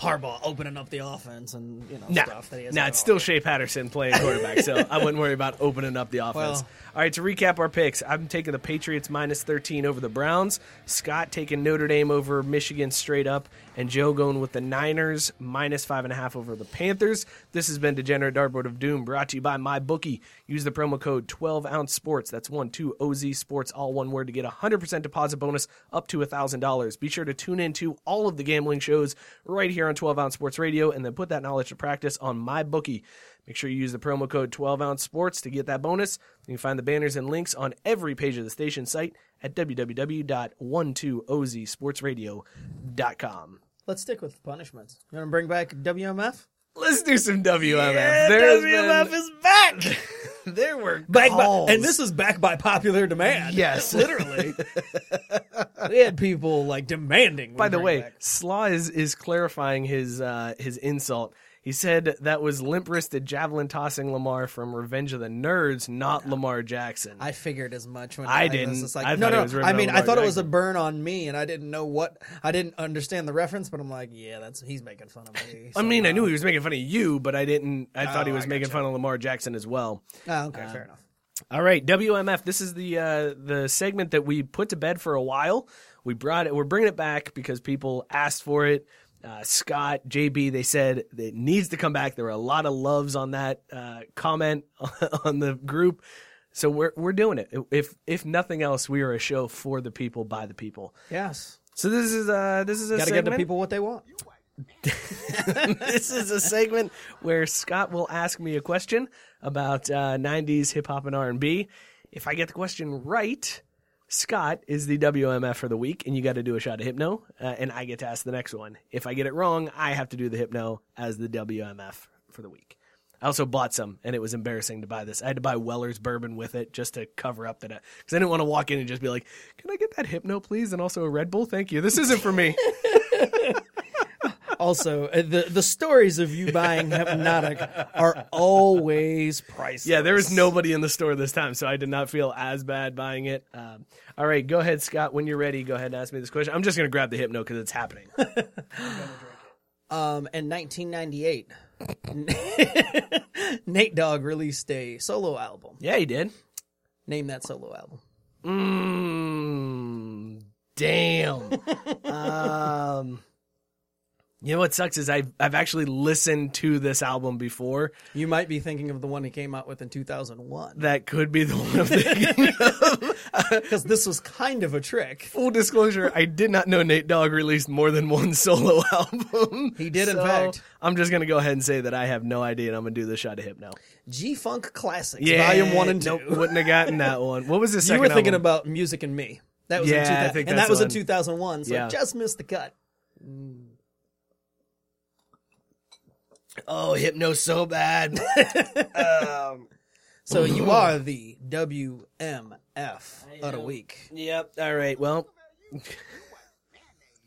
Harbaugh opening up the offense and you know nah, stuff that he has. Nah, it's still Shea Patterson playing quarterback, so I wouldn't worry about opening up the offense. Well, all right, to recap our picks, I'm taking the Patriots minus thirteen over the Browns. Scott taking Notre Dame over Michigan straight up, and Joe going with the Niners minus five and a half over the Panthers. This has been Degenerate Dartboard of Doom, brought to you by MyBookie. Use the promo code twelve ounce sports. That's one two O Z Sports, all one word, to get a hundred percent deposit bonus up to a thousand dollars. Be sure to tune in to all of the gambling shows right here on twelve ounce sports radio, and then put that knowledge to practice on MyBookie. Make sure you use the promo code twelve ounce sports to get that bonus. You can find the banners and links on every page of the station site at w w w dot twelve ounce sports radio dot com. Let's stick with punishments. You want to bring back W M F? Let's do some W M F. Yeah, W M F been... is back. There were back by, and this is back by popular demand. Yes, literally. We had people like demanding. By the way, back. Slaw is, is clarifying his uh, his insult. He said that was limp-wristed javelin-tossing Lamar from Revenge of the Nerds, not oh, Lamar Jackson. I figured as much when I, I didn't. Was like, I no, no. Was I mean, I thought Jackson. It was a burn on me, and I didn't know what. I didn't understand the reference, but I'm like, yeah, that's he's making fun of me. So I mean, well. I knew he was making fun of you, but I didn't. I oh, thought he was making you. fun of Lamar Jackson as well. Oh, okay, uh, fair enough. All right, W M F. This is the uh, the segment that we put to bed for a while. We brought it. We're bringing it back because people asked for it. Uh, Scott, J B, they said it needs to come back. There were a lot of loves on that uh, comment on the group. So we're we're doing it. If if nothing else, we are a show for the people, by the people. Yes. So this is uh this is a segment. Gotta give the people what they want. This is a segment where Scott will ask me a question about uh, nineties hip hop and R and B. If I get the question right, Scott is the W M F for the week, and you got to do a shot of Hypno, uh, and I get to ask the next one. If I get it wrong, I have to do the Hypno as the W M F for the week. I also bought some, and it was embarrassing to buy this. I had to buy Weller's Bourbon with it just to cover up that, because I didn't want to walk in and just be like, can I get that Hypno, please, and also a Red Bull? Thank you. This isn't for me. Also, the the stories of you buying Hypnotic are always priceless. Yeah, there was nobody in the store this time, so I did not feel as bad buying it. Um, all right, go ahead, Scott. When you're ready, go ahead and ask me this question. I'm just going to grab the Hypno because it's happening. um, in nineteen ninety-eight, Nate Dogg released a solo album. Yeah, he did. Name that solo album. Mmm. Damn. um... You know what sucks is I've, I've actually listened to this album before. You might be thinking of the one he came out with in two thousand one. That could be the one I'm thinking of. Because this was kind of a trick. Full disclosure, I did not know Nate Dogg released more than one solo album. He did, so in fact. I'm just going to go ahead and say that I have no idea, and I'm going to do this shot of Hypno. G-Funk Classics, yeah, Volume one and two. Nope, wouldn't have gotten that one. What was the second album? You were thinking album? About Music and Me. That was yeah, in two thousand, I think that's and that was one. In two thousand one, so yeah. Just missed the cut. Mm. Oh, Hypno so bad. um, so you are the W M F of the week. Yep. All right. Well,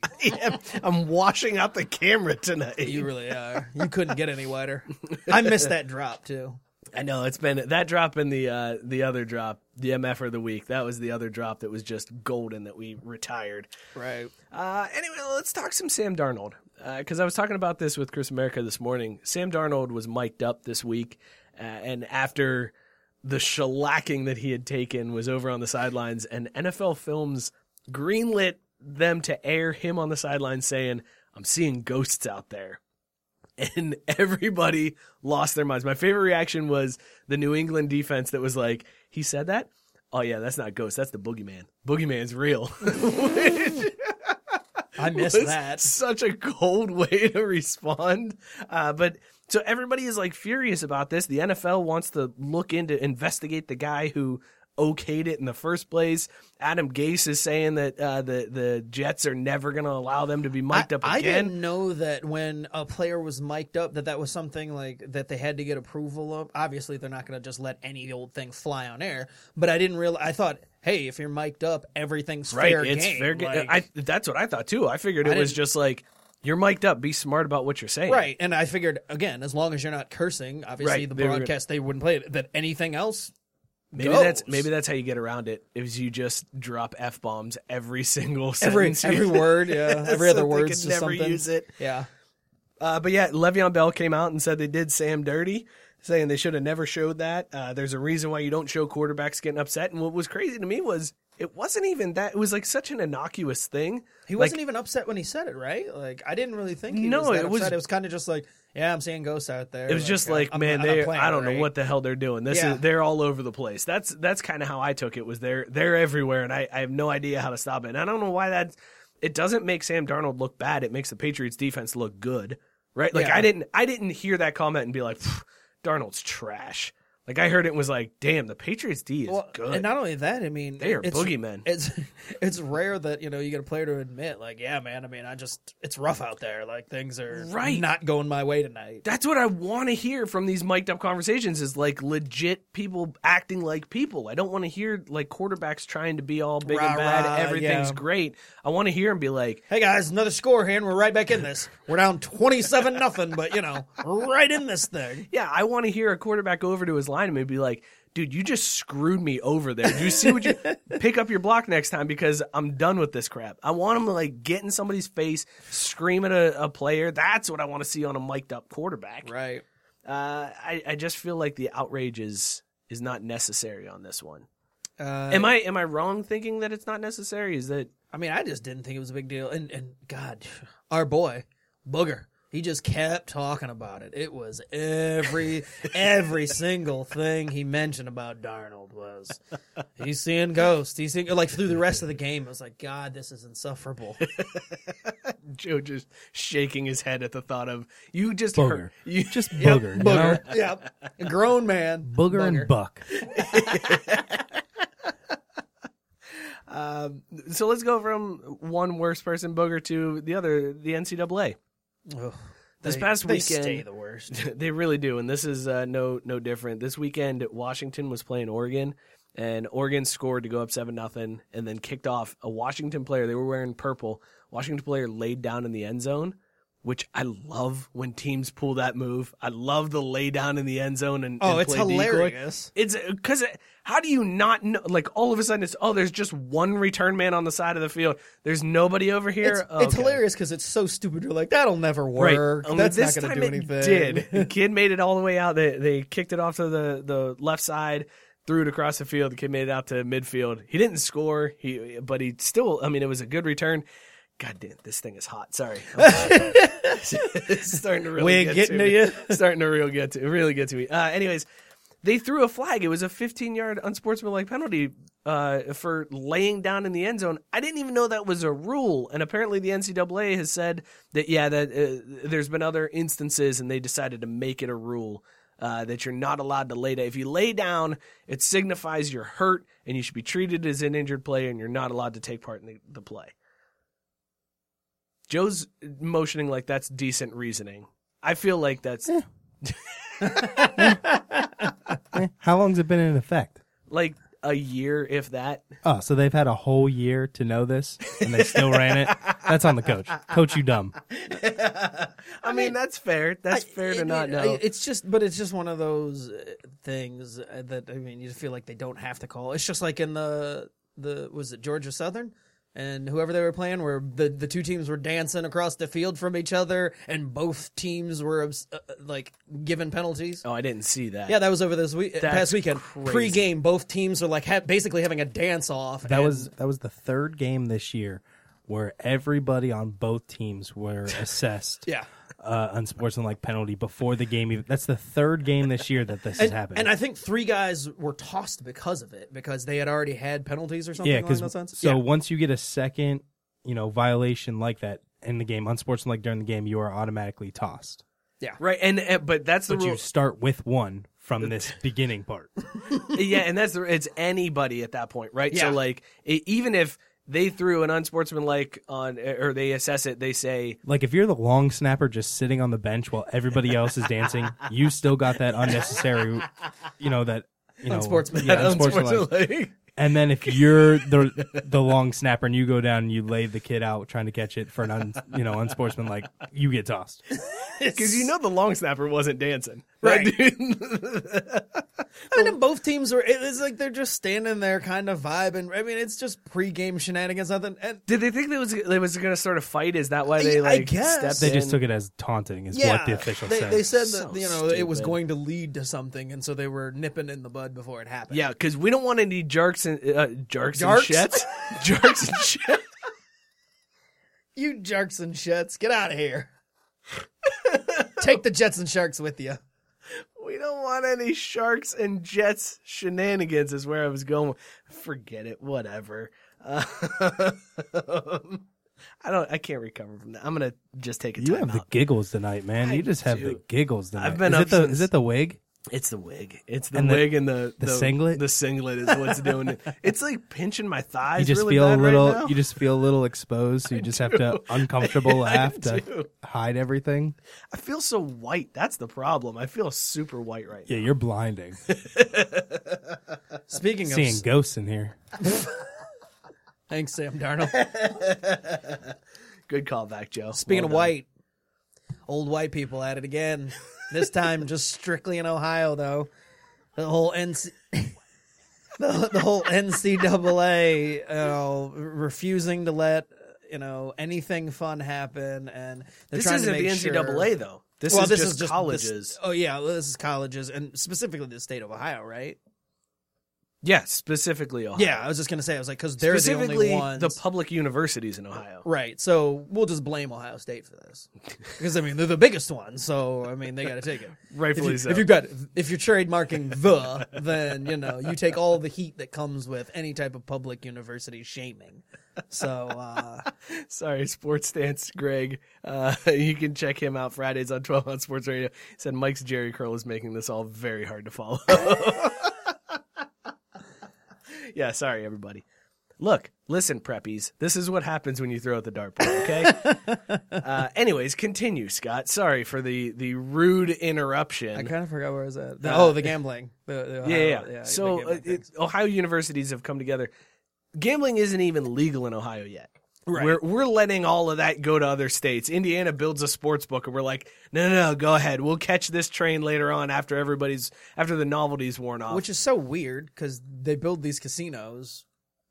I am, I'm washing out the camera tonight. You really are. You couldn't get any wider. I missed that drop, too. I know. It's been that drop and the, uh, the other drop, the M F of the week. That was the other drop that was just golden that we retired. Right. Uh, anyway, let's talk some Sam Darnold. Because uh, I was talking about this with Chris America this morning. Sam Darnold was mic'd up this week, uh, and after the shellacking that he had taken was over on the sidelines, and N F L Films greenlit them to air him on the sidelines saying, I'm seeing ghosts out there. and everybody lost their minds. My favorite reaction was the New England defense that was like, he said that? Oh, yeah, that's not Ghost. That's the Boogeyman. Boogeyman's real. Which I missed that. Such a cold way to respond. Uh, but so everybody is like furious about this. The N F L wants to look into investigate the guy who okayed it in the first place. Adam Gase is saying that uh, the the Jets are never going to allow them to be mic'd I, up again. I didn't know that when a player was mic'd up that that was something like that they had to get approval of. Obviously, they're not going to just let any old thing fly on air. But I didn't realize. I thought, hey, if you're mic'd up, everything's right, fair it's game. Fair game. Like, I, that's what I thought too. I figured it I was just like, you're mic'd up. Be smart about what you're saying. Right. And I figured again, as long as you're not cursing, obviously right, the they broadcast were, they wouldn't play it. That anything else. Maybe goes. that's maybe that's how you get around it. Is you just drop f bombs every single sentence, every, every word, yeah, every so other word. They could never something. use it, yeah. Uh, but yeah, Le'Veon Bell came out and said they did Sam dirty, saying they should have never showed that. Uh, there's a reason why you don't show quarterbacks getting upset. And what was crazy to me was it wasn't even that. It was like such an innocuous thing. He wasn't like, even upset when he said it, right? Like I didn't really think he no, was that it upset. Was, it was kind of just like, yeah, I'm seeing ghosts out there. It was like, just like, I'm, man, they I don't right? know what the hell they're doing. This yeah. is they're all over the place. That's that's kind of how I took it. Was they're they're everywhere, and I, I have no idea how to stop it. And I don't know why that it doesn't make Sam Darnold look bad. It makes the Patriots defense look good, right? Like yeah. I didn't I didn't hear that comment and be like, Darnold's trash. Like I heard it and was like, damn, the Patriots D is well, good. And not only that, I mean, they are it's, boogeymen. It's it's rare that you know you get a player to admit, like, yeah, man. I mean, I just it's rough out there. Like things are right. not going my way tonight. That's what I want to hear from these mic'd up conversations is like legit people acting like people. I don't want to hear like quarterbacks trying to be all big rah, and bad. Rah, Everything's yeah. great. I want to hear and be like, hey guys, another score here, and we're right back in this. We're down twenty-seven nothing, but you know, we're right in this thing. Yeah, I want to hear a quarterback go over to his line and be like, dude, you just screwed me over there. Do you see what you pick up your block next time because I'm done with this crap. I want him to like get in somebody's face, scream at a, a player. That's what I want to see on a mic'd up quarterback. Right. Uh, I, I just feel like the outrage is is not necessary on this one. Uh, am I am I wrong thinking that it's not necessary? Is that I mean I just didn't think it was a big deal. And and God, our boy Booger. He just kept talking about it. It was every every single thing he mentioned about Darnold was he's seeing ghosts. He's seeing like through the rest of the game. I was like, God, this is insufferable. Joe just shaking his head at the thought of you just booger. Hurt you just booger. Yep, booger. No? Yep. A grown man. Booger, booger. And buck. um, so let's go from one worst person, Booger, to the other, the N C double A. Oh, this they, past weekend, they stay the worst. They really do, and this is uh, no no different. This weekend, Washington was playing Oregon, and Oregon scored to go up seven nothing, and then kicked off a Washington player. They were wearing purple. Washington player laid down in the end zone, which I love when teams pull that move. I love the lay down in the end zone and oh, and it's play hilarious. Decoy. It's because it, how do you not know? Like all of a sudden, it's oh, there's just one return man on the side of the field. There's nobody over here. It's, okay. It's hilarious because it's so stupid. You're like, that'll never work. Right. That's this not going to do anything. Did the kid made it all the way out? They they kicked it off to the the left side. Threw it across the field. The kid made it out to midfield. He didn't score. He but he still. I mean, it was a good return. God damn, this thing is hot. Sorry. It's starting to really We're get getting to, to you. Starting to real get to really get to me. Uh, anyways, they threw a flag. It was a fifteen-yard unsportsmanlike penalty uh, for laying down in the end zone. I didn't even know that was a rule, and apparently the N C double A has said that yeah, that uh, there's been other instances, and they decided to make it a rule uh, that you're not allowed to lay down. If you lay down, it signifies you're hurt, and you should be treated as an injured player, and you're not allowed to take part in the, the play. Joe's motioning like that's decent reasoning. I feel like that's... Yeah. How long's it been in effect? Like a year, if that. Oh, so they've had a whole year to know this, and they still ran it? That's on the coach. Coach, you dumb. I, I mean, mean, that's fair. That's I, fair to it, not know. It's just, but it's just one of those things that, I mean, you just feel like they don't have to call. It's just like in the, the was it Georgia Southern? And whoever they were playing, where the, the two teams were dancing across the field from each other, and both teams were uh, like given penalties. Oh, I didn't see that. Yeah, that was over this week, past weekend. Crazy. Pre-game, both teams are like ha- basically having a dance off. That and... was that was the third game this year where everybody on both teams were assessed. Yeah. uh, unsportsmanlike penalty before the game. That's the third game this year that this and, has happened. And I think three guys were tossed because of it, because they had already had penalties or something yeah, along those lines. So yeah. once you get a second, you know, violation like that in the game, unsportsmanlike during the game, you are automatically tossed. Yeah. Right. And, and but that's the but rule. You start with one from this beginning part. Yeah, and that's the, it's anybody at that point, right? Yeah. So like it, even if they threw an unsportsmanlike on, or they assess it, they say like if you're the long snapper just sitting on the bench while everybody else is dancing, you still got that unnecessary, you know that you know unsportsmanlike. Yeah, unsportsmanlike. And then if you're the the long snapper and you go down and you lay the kid out trying to catch it for an un, you know unsportsmanlike, you get tossed. Because you know the long snapper wasn't dancing, right? Right. I mean, both teams were. It's like they're just standing there, kind of vibing. I mean, it's just pregame shenanigans. Nothing. And did they think they was they was going to sort of fight? Is that why they like? I guess. Stepped they in? Just took it as taunting, is yeah, what the official they, said. They said that so you know stupid. It was going to lead to something, and so they were nipping in the bud before it happened. Yeah, because we don't want any jerks and uh, jerks, jerks and shets, jerks and shets. You jerks and shets, get out of here. Take the Jets and Sharks with you. We don't want any Sharks and Jets shenanigans is where I was going. Forget it. Whatever. Uh, I don't. I can't recover from that. I'm going to just take a You time have out. The giggles tonight, man. I you just do. Have the giggles tonight. I've been is, up it the, since... is it the wig? It's the wig. It's the and wig the, and the, the... The singlet? The singlet is what's doing it. It's like pinching my thighs you just really feel bad a little, right now. You just feel a little exposed, so you I just do. Have to uncomfortable laugh to do. Hide everything. I feel so white. That's the problem. I feel super white right yeah, now. Yeah, you're blinding. Speaking of... Seeing ghosts in here. Thanks, Sam Darnold. Good callback, Joe. Speaking well of done. White, old white people at it again. This time, just strictly in Ohio, though. The whole N C, the, the whole N C double A, you know, refusing to let you know anything fun happen, and this isn't to make the sure... N C double A though. This well, is this just is just colleges. This, oh yeah, this is colleges, and specifically the state of Ohio, right? Yeah, specifically Ohio. Yeah, I was just gonna say, I was like, because they're the only ones. The public universities in Ohio, right? So we'll just blame Ohio State for this, because I mean they're the biggest one. So I mean they got to take it, rightfully if you, so. If you've got, if you're trademarking the, then you know you take all the heat that comes with any type of public university shaming. So uh, sorry, Sports Stance Greg. Uh, you can check him out Fridays on twelve Ounce Sports Radio. He said Mike's Jerry curl is making this all very hard to follow. Yeah, sorry, everybody. Look, listen, preppies. This is what happens when you throw at the dartboard, okay? uh, anyways, continue, Scott. Sorry for the, the rude interruption. I kind of forgot where I was at. The, uh, oh, the gambling. The, the Ohio, yeah, yeah. yeah. So uh, it, Ohio universities have come together. Gambling isn't even legal in Ohio yet. Right. We're, we're letting all of that go to other states. Indiana builds a sports book, and we're like, no, no, no, go ahead. We'll catch this train later on after everybody's after the novelty's worn off. Which is so weird because they build these casinos,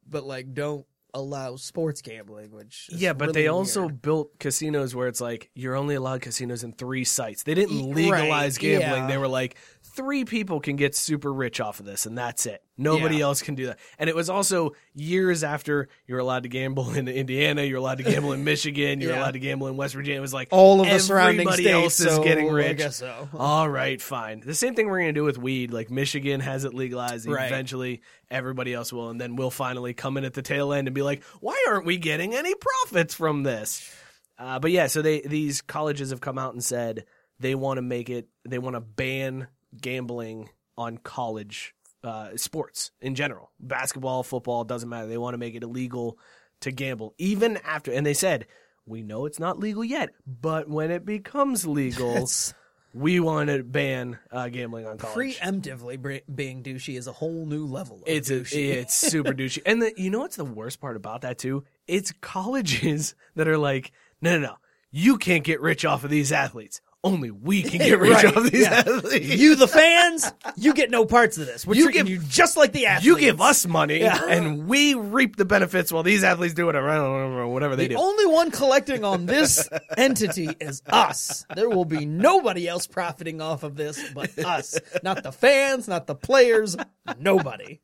but like don't allow sports gambling. Which is yeah, but really they also weird. Built casinos where it's like you're only allowed casinos in three sites. They didn't legalize right. gambling. Yeah. They were like three people can get super rich off of this, and that's it. Nobody yeah. else can do that. And it was also years after you're allowed to gamble in Indiana, you're allowed to gamble in Michigan, you're yeah. allowed to gamble in West Virginia. It was like all of the surrounding states. Everybody else is so getting rich. I guess so. All right, fine. The same thing we're going to do with weed. Like Michigan has it legalized. Right. Eventually, everybody else will. And then we'll finally come in at the tail end and be like, why aren't we getting any profits from this? Uh, but yeah, so they these colleges have come out and said they want to make it, they want to ban gambling on college Uh, sports in general, basketball, football, doesn't matter. They want to make it illegal to gamble, even after. And they said, we know it's not legal yet, but when it becomes legal, yes. we want to ban uh, gambling on college. Preemptively b- being douchey is a whole new level of it's douchey. A, it's super douchey. And the, you know what's the worst part about that, too? It's colleges that are like, no, no, no, you can't get rich off of these athletes. Only we can get rich right. off these yeah. athletes. You, the fans, you get no parts of this. We're you treating give, you just like the athletes. You give us money, yeah. and we reap the benefits while these athletes do whatever, I don't know, whatever they the do. The only one collecting on this entity is us. There will be nobody else profiting off of this but us. Not the fans, not the players, nobody.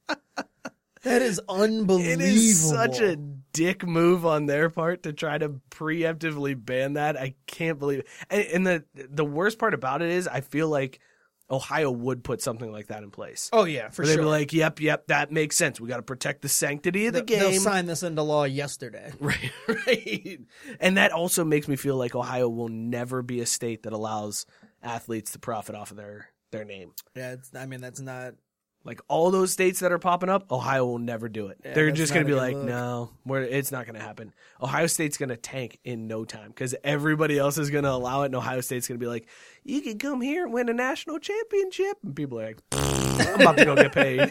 That is unbelievable. It is such a dick move on their part to try to preemptively ban that. I can't believe it. And, and the the worst part about it is I feel like Ohio would put something like that in place. Oh, yeah, for sure. They'd be like, yep, yep, that makes sense. We got to protect the sanctity of the game. They'll sign this into law yesterday. Right, right. And that also makes me feel like Ohio will never be a state that allows athletes to profit off of their, their name. Yeah, it's, I mean, that's not... Like, all those states that are popping up, Ohio will never do it. Yeah, they're just going to be like, look. no, we're, it's not going to happen. Ohio State's going to tank in no time because everybody else is going to allow it, and Ohio State's going to be like, you can come here and win a national championship. And people are like, I'm about to go get paid.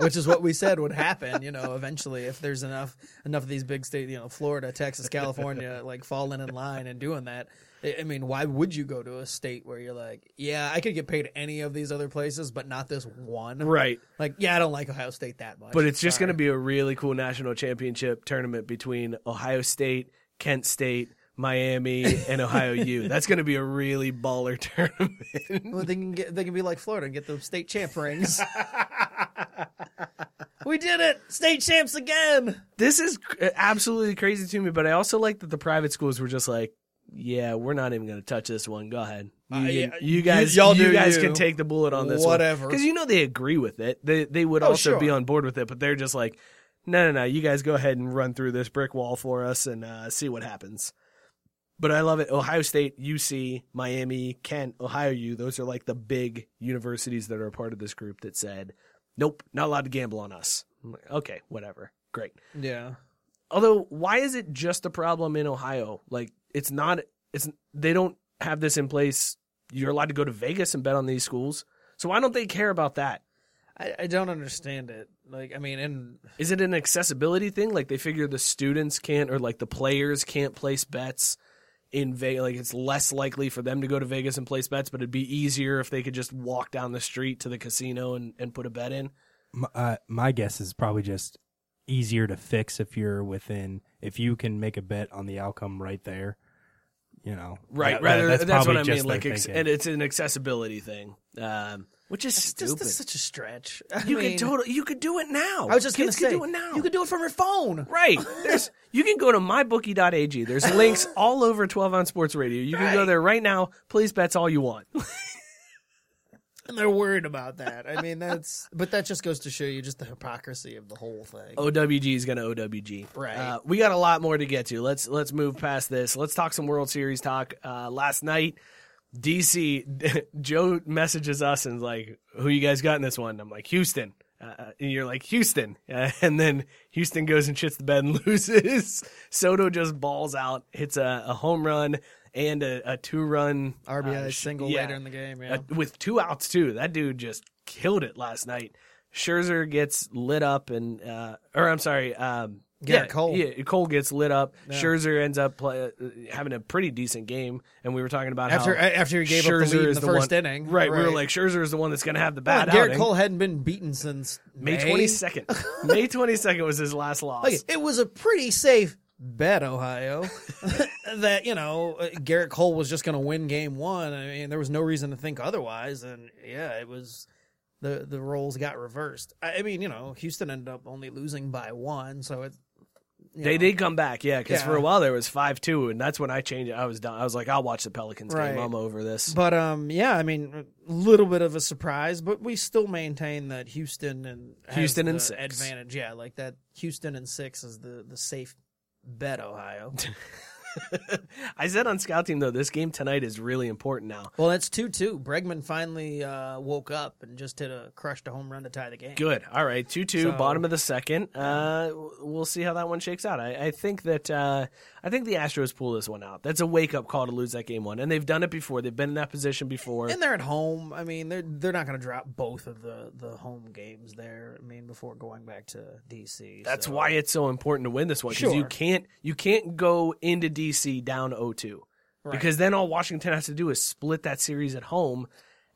Which is what we said would happen, you know, eventually, if there's enough enough of these big states, you know, Florida, Texas, California, like, falling in line and doing that. I mean, why would you go to a state where you're like, yeah, I could get paid any of these other places, but not this one? Right. Like, yeah, I don't like Ohio State that much. But it's just going to be a really cool national championship tournament between Ohio State, Kent State, Miami, and Ohio U. That's going to be a really baller tournament. Well, they can get, they can be like Florida and get the state champ rings. We did it! State champs again! This is absolutely crazy to me, but I also like that the private schools were just like, yeah, we're not even going to touch this one. Go ahead. You, uh, yeah. you guys, Y'all you guys you. can take the bullet on this Whatever. one. Because you know they agree with it. They they would oh, also sure. be on board with it, but they're just like, no, no, no, you guys go ahead and run through this brick wall for us and uh, see what happens. But I love it. Ohio State, U C, Miami, Kent, Ohio U, those are like the big universities that are a part of this group that said, nope, not allowed to gamble on us. I'm like, okay, whatever. Great. Yeah. Although, why is it just a problem in Ohio? Like, It's not, it's, they don't have this in place. You're allowed to go to Vegas and bet on these schools. So why don't they care about that? I, I don't understand it. Like, I mean, and is it an accessibility thing? Like, they figure the students can't, or like the players can't place bets in Vegas. Like, it's less likely for them to go to Vegas and place bets, but it'd be easier if they could just walk down the street to the casino and, and put a bet in. My, uh, my guess is probably just easier to fix if you're within, if you can make a bet on the outcome right there. You know, right? That, rather, that's, that's what I mean. Like, ex- and it's an accessibility thing, um, which is that's stupid. Just, that's such a stretch. I you mean, can totally, you could do it now. I was just going to say, do it now. You could do it from your phone, right? There's, you can go to my bookie dot a g. There's links all over twelve Ounce Sports Radio. You can right. go there right now. Please bets all you want. And they're worried about that. I mean, that's, but that just goes to show you just the hypocrisy of the whole thing. O W G is going to O W G. Right. Uh, we got a lot more to get to. Let's, let's move past this. Let's talk some World Series talk. Uh, last night, D C, Joe messages us and is like, who you guys got in this one? I'm like, Houston. Uh, and you're like, Houston. Uh, and then Houston goes and shits the bed and loses. Soto just balls out, hits a, a home run. And a, a two-run R B I uh, single yeah. later in the game. Yeah. Uh, with two outs, too. That dude just killed it last night. Scherzer gets lit up and uh, – or I'm sorry. Um, yeah, yeah, Cole. Yeah, Cole gets lit up. Yeah. Scherzer ends up play, uh, having a pretty decent game, and we were talking about after, how – After he gave Scherzer up the lead in the, the first one, inning. Right, right. We were like, Scherzer is the one that's going to have the bad well, outing. Garrett Cole hadn't been beaten since May twenty-second. May twenty-second was his last loss. Okay, it was a pretty safe – bet, Ohio, that, you know, Garrett Cole was just going to win game one. I mean, there was no reason to think otherwise. And, yeah, it was the, – the roles got reversed. I mean, you know, Houston ended up only losing by one, so it They know. did come back, yeah, because yeah. for a while there was five two, and that's when I changed it. I was done. I was like, I'll watch the Pelicans right. game. I'm over this. But, um, yeah, I mean, a little bit of a surprise, but we still maintain that Houston and – Houston and six. Advantage, yeah, like that Houston and six is the, the safe – bet, Ohio. I said on Scout Team, though, this game tonight is really important now. Well, that's two two. Bregman finally uh, woke up and just hit a crushed a home run to tie the game. Good. All right, two two, so, bottom of the second. Uh, we'll see how that one shakes out. I, I think that uh, I think the Astros pull this one out. That's a wake-up call to lose that game one, and they've done it before. They've been in that position before. And they're at home. I mean, they're, they're not going to drop both of the, the home games there, I mean, before going back to D C. That's so. why it's so important to win this one, because sure. you can't, you can't go into D C. D C down oh two, right. because then all Washington has to do is split that series at home,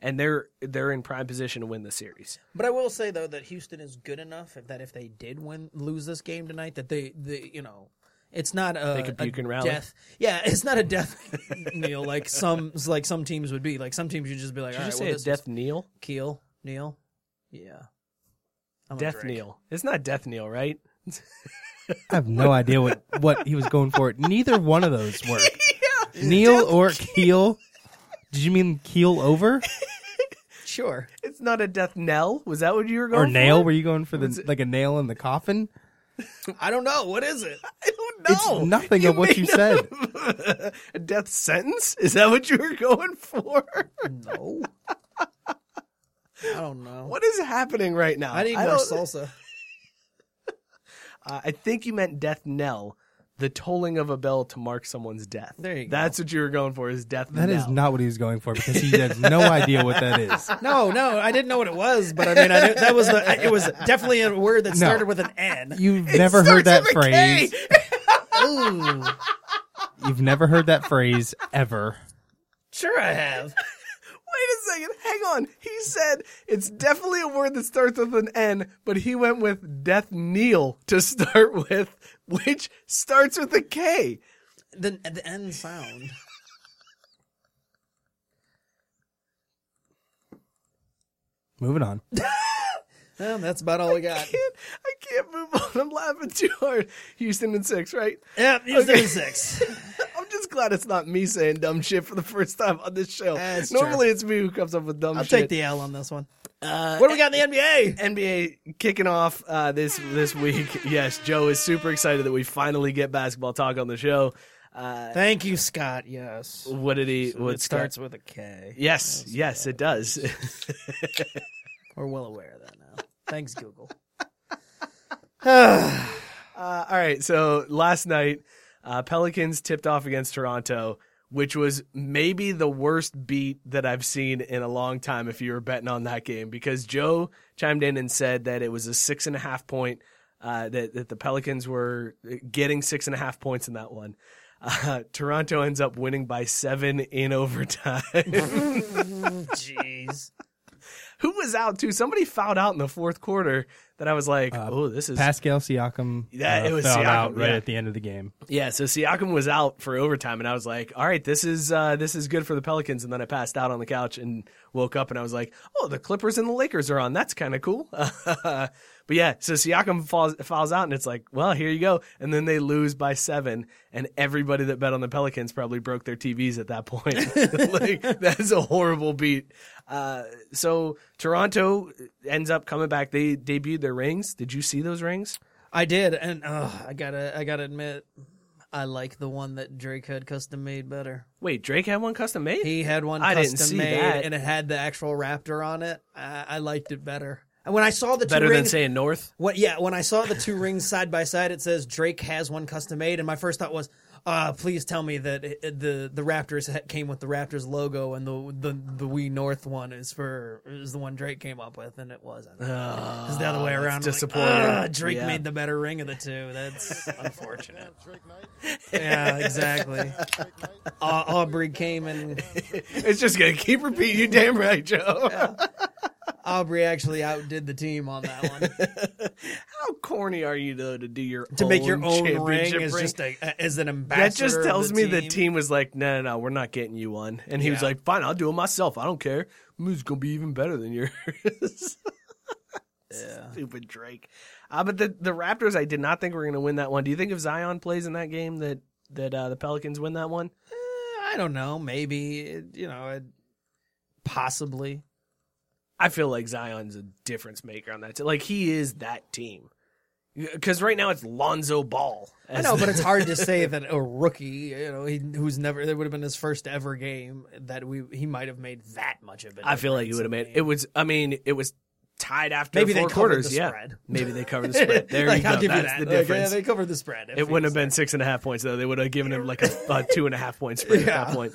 and they're they're in prime position to win the series. But I will say, though, that Houston is good enough that if they did win lose this game tonight, that they, they you know, it's not a, they could puke a and rally. death. Yeah, it's not a death kneel like some like some teams would be. Like some teams, you'd just be like, Did all you right, say well, a this death kneel? Keel kneel, yeah, I'm death kneel. It's not death kneel, right? I have no idea what, what he was going for. Neither one of those work. Yeah, kneel or keel. Did you mean keel over? Sure. It's not a death knell. Was that what you were going or for? Or nail? Were you going for the like a nail in the coffin? I don't know. What is it? I don't know. It's nothing you of what you up said. Up a death sentence? Is that what you were going for? No. I don't know. What is happening right now? I need I more don't... salsa. Uh, I think you meant death knell, the tolling of a bell to mark someone's death. There you go. That's what you were going for, is death that knell. That is not what he was going for, because he has no idea what that is. No, no, I didn't know what it was, but I mean, I knew, that was the, it was definitely a word that started no. with an N. You've it never heard that phrase. Ooh. You've never heard that phrase ever. Sure I have. Wait a second. Hang on. He said it's definitely a word that starts with an N, but he went with death kneel to start with, which starts with a K. The, the N sound. Moving on. Well, that's about all we got. I can't, I can't move on. I'm laughing too hard. Houston in six, right? Yeah, Houston okay. in six. Glad it's not me saying dumb shit for the first time on this show. That's Normally true. It's me who comes up with dumb I'll shit. I'll take the L on this one. Uh, what do we got in the N B A? N B A kicking off uh, this this week. Yes, Joe is super excited that we finally get basketball talk on the show. Uh, Thank you, Scott. Yes. What did he? So what it starts Scott? With a K. Yes, yes, yes it does. We're well aware of that now. Thanks, Google. uh, all right, so last night, Uh, Pelicans tipped off against Toronto, which was maybe the worst beat that I've seen in a long time if you were betting on that game, because Joe chimed in and said that it was a six and a half point, uh, that, that the Pelicans were getting six and a half points in that one. Uh, Toronto ends up winning by seven in overtime. Jeez. Who was out, too? Somebody fouled out in the fourth quarter that I was like, uh, oh, this is... Pascal Siakam yeah, uh, it was fouled Siakam, out right yeah. at the end of the game. Yeah, so Siakam was out for overtime, and I was like, all right, this is uh, this is good for the Pelicans. And then I passed out on the couch and woke up, and I was like, oh, the Clippers and the Lakers are on. That's kind of cool. But yeah, so Siakam falls, fouls out, and it's like, well, here you go. And then they lose by seven, and everybody that bet on the Pelicans probably broke their T Vs at that point. Like, that's a horrible beat. Uh, so Toronto ends up coming back. They debuted their rings. Did you see those rings? I did, and uh, I gotta, I gotta admit, I like the one that Drake had custom made better. Wait, Drake had one custom made? He had one I custom didn't see made, that. And it had the actual Raptor on it. I, I liked it better. And when I saw the better two rings, than saying North. What? Yeah, when I saw the two rings side by side, it says Drake has one custom made, and my first thought was, Uh, please tell me that it, the the Raptors came with the Raptors logo, and the the the We North one is for is the one Drake came up with, and it wasn't. Uh, it's the other way around. Disappointing. Like, Drake yeah. made the better ring of the two. That's unfortunate. Yeah, exactly. uh, Aubrey came and it's just gonna keep repeating. You damn right, Joe. Yeah. Aubrey actually outdid the team on that one. How corny are you though to do your to own make your own ring as ring? Just a, as an ambassador? That just tells me team. The team was like, no, no, no, we're not getting you one, and he yeah. was like, fine, I'll do it myself. I don't care. It's gonna be even better than yours. Yeah. Stupid Drake. Uh, but the the Raptors, I did not think were gonna win that one. Do you think if Zion plays in that game that that uh, the Pelicans win that one? Uh, I don't know. Maybe it, you know, it, possibly. I feel like Zion's a difference maker on that team. Like, he is that team. Because right now it's Lonzo Ball. I know, the... but it's hard to say that a rookie, you know, he, who's never, that would have been his first ever game, that we he might have made that much of it. I feel like he would have made it. Was, I mean, it was tied after Maybe four quarters. Yeah. Spread. Maybe they covered the spread. There like, you go. I'll give That's you that. The like, difference. Yeah, they covered the spread. It wouldn't have been like... six and a half points, though. They would have given him like a, a two and a half point spread yeah. at that point.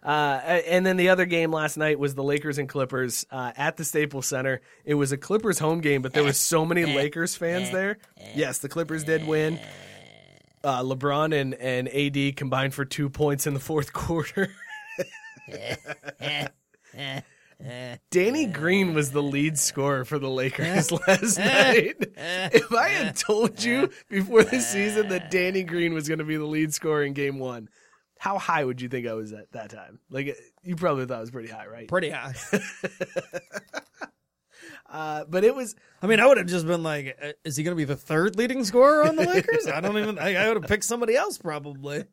Uh, and then the other game last night was the Lakers and Clippers uh, at the Staples Center. It was a Clippers home game, but there was so many Lakers fans there. Yes, the Clippers did win. Uh, LeBron and, and A D combined for two points in the fourth quarter. Danny Green was the lead scorer for the Lakers last night. If I had told you before the season that Danny Green was going to be the lead scorer in game one, how high would you think I was at that time? Like, you probably thought I was pretty high, right? Pretty high. Uh, but it was, I mean, I would have just been like, is he going to be the third leading scorer on the Lakers? I don't even, I, I would have picked somebody else probably.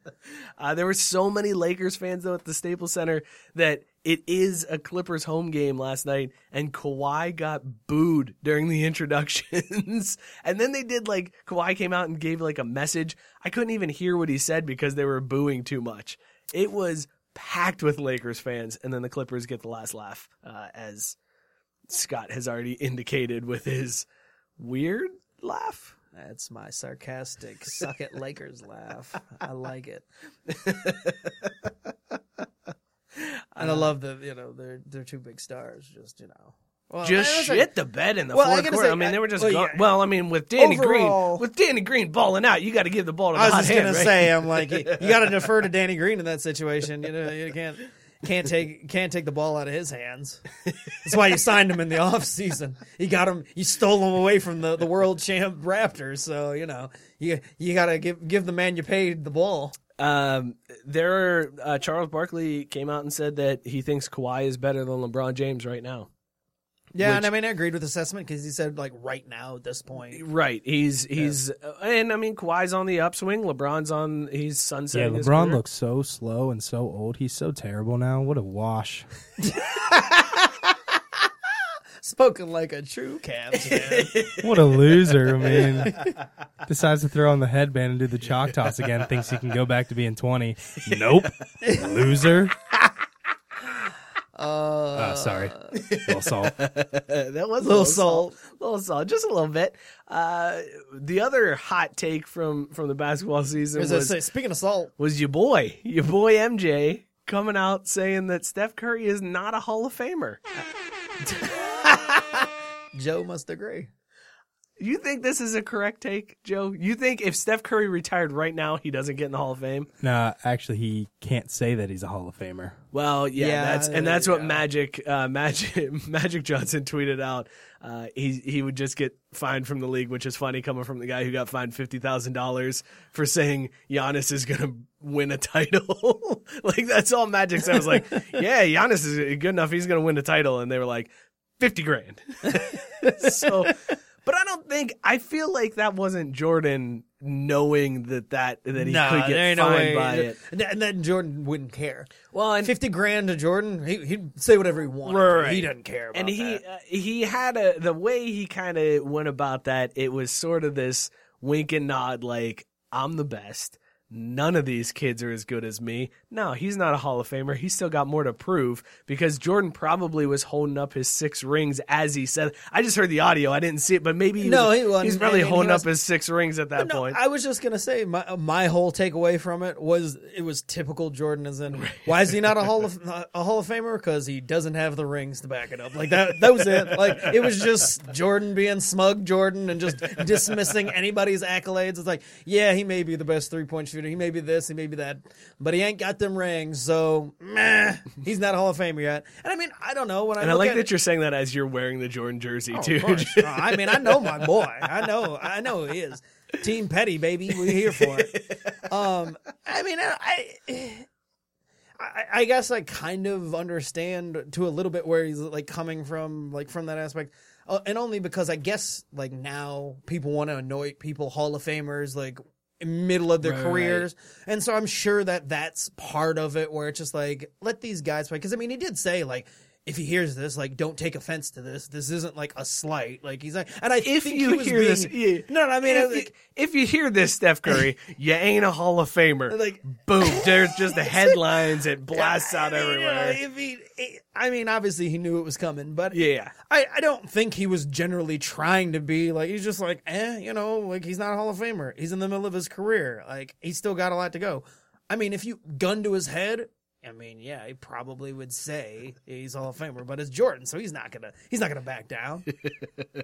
Uh, there were so many Lakers fans though at the Staples Center that it is a Clippers home game last night, and Kawhi got booed during the introductions. And then they did like, Kawhi came out and gave like a message. I couldn't even hear what he said because they were booing too much. It was packed with Lakers fans, and then the Clippers get the last laugh, uh, as Scott has already indicated with his weird laugh. That's my sarcastic suck at Lakers laugh. I like it. And I love that, you know, they're, they're two big stars, just, you know. Well, just shit like, the bed in the well, fourth quarter. Say, I mean, they were just well, yeah. well I mean, with Danny Overall, Green, with Danny Green balling out, you got to give the ball to the hot hand. I was just going right? to say, I'm like, you, you got to defer to Danny Green in that situation. You know, you can't can't take can't take the ball out of his hands. That's why you signed him in the offseason. You got him, you stole him away from the, the world champ Raptors. So you know, you you got to give give the man you paid the ball. Um, there, uh, Charles Barkley came out and said that he thinks Kawhi is better than LeBron James right now. Yeah, Which, and I mean, I agreed with the assessment because he said, like, right now at this point. Right. He's, he's, yeah. uh, and I mean, Kawhi's on the upswing. LeBron's on, he's sunsetting. Yeah, LeBron looks so slow and so old. He's so terrible now. What a wash. Spoken like a true Cavs fan. What a loser. I mean, decides to throw on the headband and do the chalk toss again. Thinks he can go back to being twenty. Nope. Loser. Uh, oh, sorry. A little salt. That was a little salt. A little salt. Just a little bit. Uh, the other hot take from, from the basketball season was, was say, speaking of salt, was your boy, your boy M J coming out saying that Steph Curry is not a Hall of Famer. Joe must agree. You think this is a correct take, Joe? You think if Steph Curry retired right now, he doesn't get in the Hall of Fame? No, actually, he can't say that he's a Hall of Famer. Well, yeah, yeah that's and that's what Magic, uh, Magic, Magic Johnson tweeted out. Uh, he he would just get fined from the league, which is funny coming from the guy who got fined fifty thousand dollars for saying Giannis is going to win a title. Like, that's all Magic said. I was like, yeah, Giannis is good enough. He's going to win a title. And they were like, fifty grand. So... But I don't think I feel like that wasn't Jordan knowing that that, that he nah, could get fined no by it, and then Jordan wouldn't care. Well, and fifty grand to Jordan, he, he'd say whatever he wanted. Right. He doesn't care about and he, that. Uh, he had a the way he kind of went about that. It was sort of this wink and nod, like I'm the best. None of these kids are as good as me. No, he's not a Hall of Famer. He's still got more to prove because Jordan probably was holding up his six rings as he said. I just heard the audio. I didn't see it, but maybe he no, was, he was, he's probably holding he was, up his six rings at that no, point. I was just going to say my my whole takeaway from it was it was typical Jordan as in, why is he not a Hall of, a Hall of Famer? Because he doesn't have the rings to back it up. Like that, that was it. Like it was just Jordan being smug Jordan and just dismissing anybody's accolades. It's like, yeah, he may be the best three-point shooter. He may be this, he may be that, but he ain't got them rings, so meh, he's not a Hall of Famer yet. And I mean, I don't know. When I and look I like at that it, you're saying that as you're wearing the Jordan jersey, oh, too. Of no, I mean, I know my boy. I know, I know he is. Team Petty, baby. We're here for it. Um, I mean, I, I, I guess I kind of understand to a little bit where he's like coming from, like from that aspect. Uh, and only because I guess like now people want to anoint people Hall of Famers, like, middle of their right, careers. Right. And so I'm sure that that's part of it where it's just like, let these guys play. Because, I mean, he did say, like, if he hears this, like, don't take offense to this. This isn't, like, a slight. Like, he's like, and I if think you he was hear being, this, yeah. No, no, I mean, if, I was, like, you, if you hear this, Steph Curry, you ain't a Hall of Famer. Like, boom. There's just the headlines. It blasts out I mean, everywhere. You know, if he, it, I mean, obviously he knew it was coming, but yeah, I, I don't think he was generally trying to be like, he's just like, eh, you know, like, he's not a Hall of Famer. He's in the middle of his career. Like, he's still got a lot to go. I mean, if you gun to his head, I mean, yeah, he probably would say he's Hall of Famer, but it's Jordan, so he's not gonna he's not gonna back down.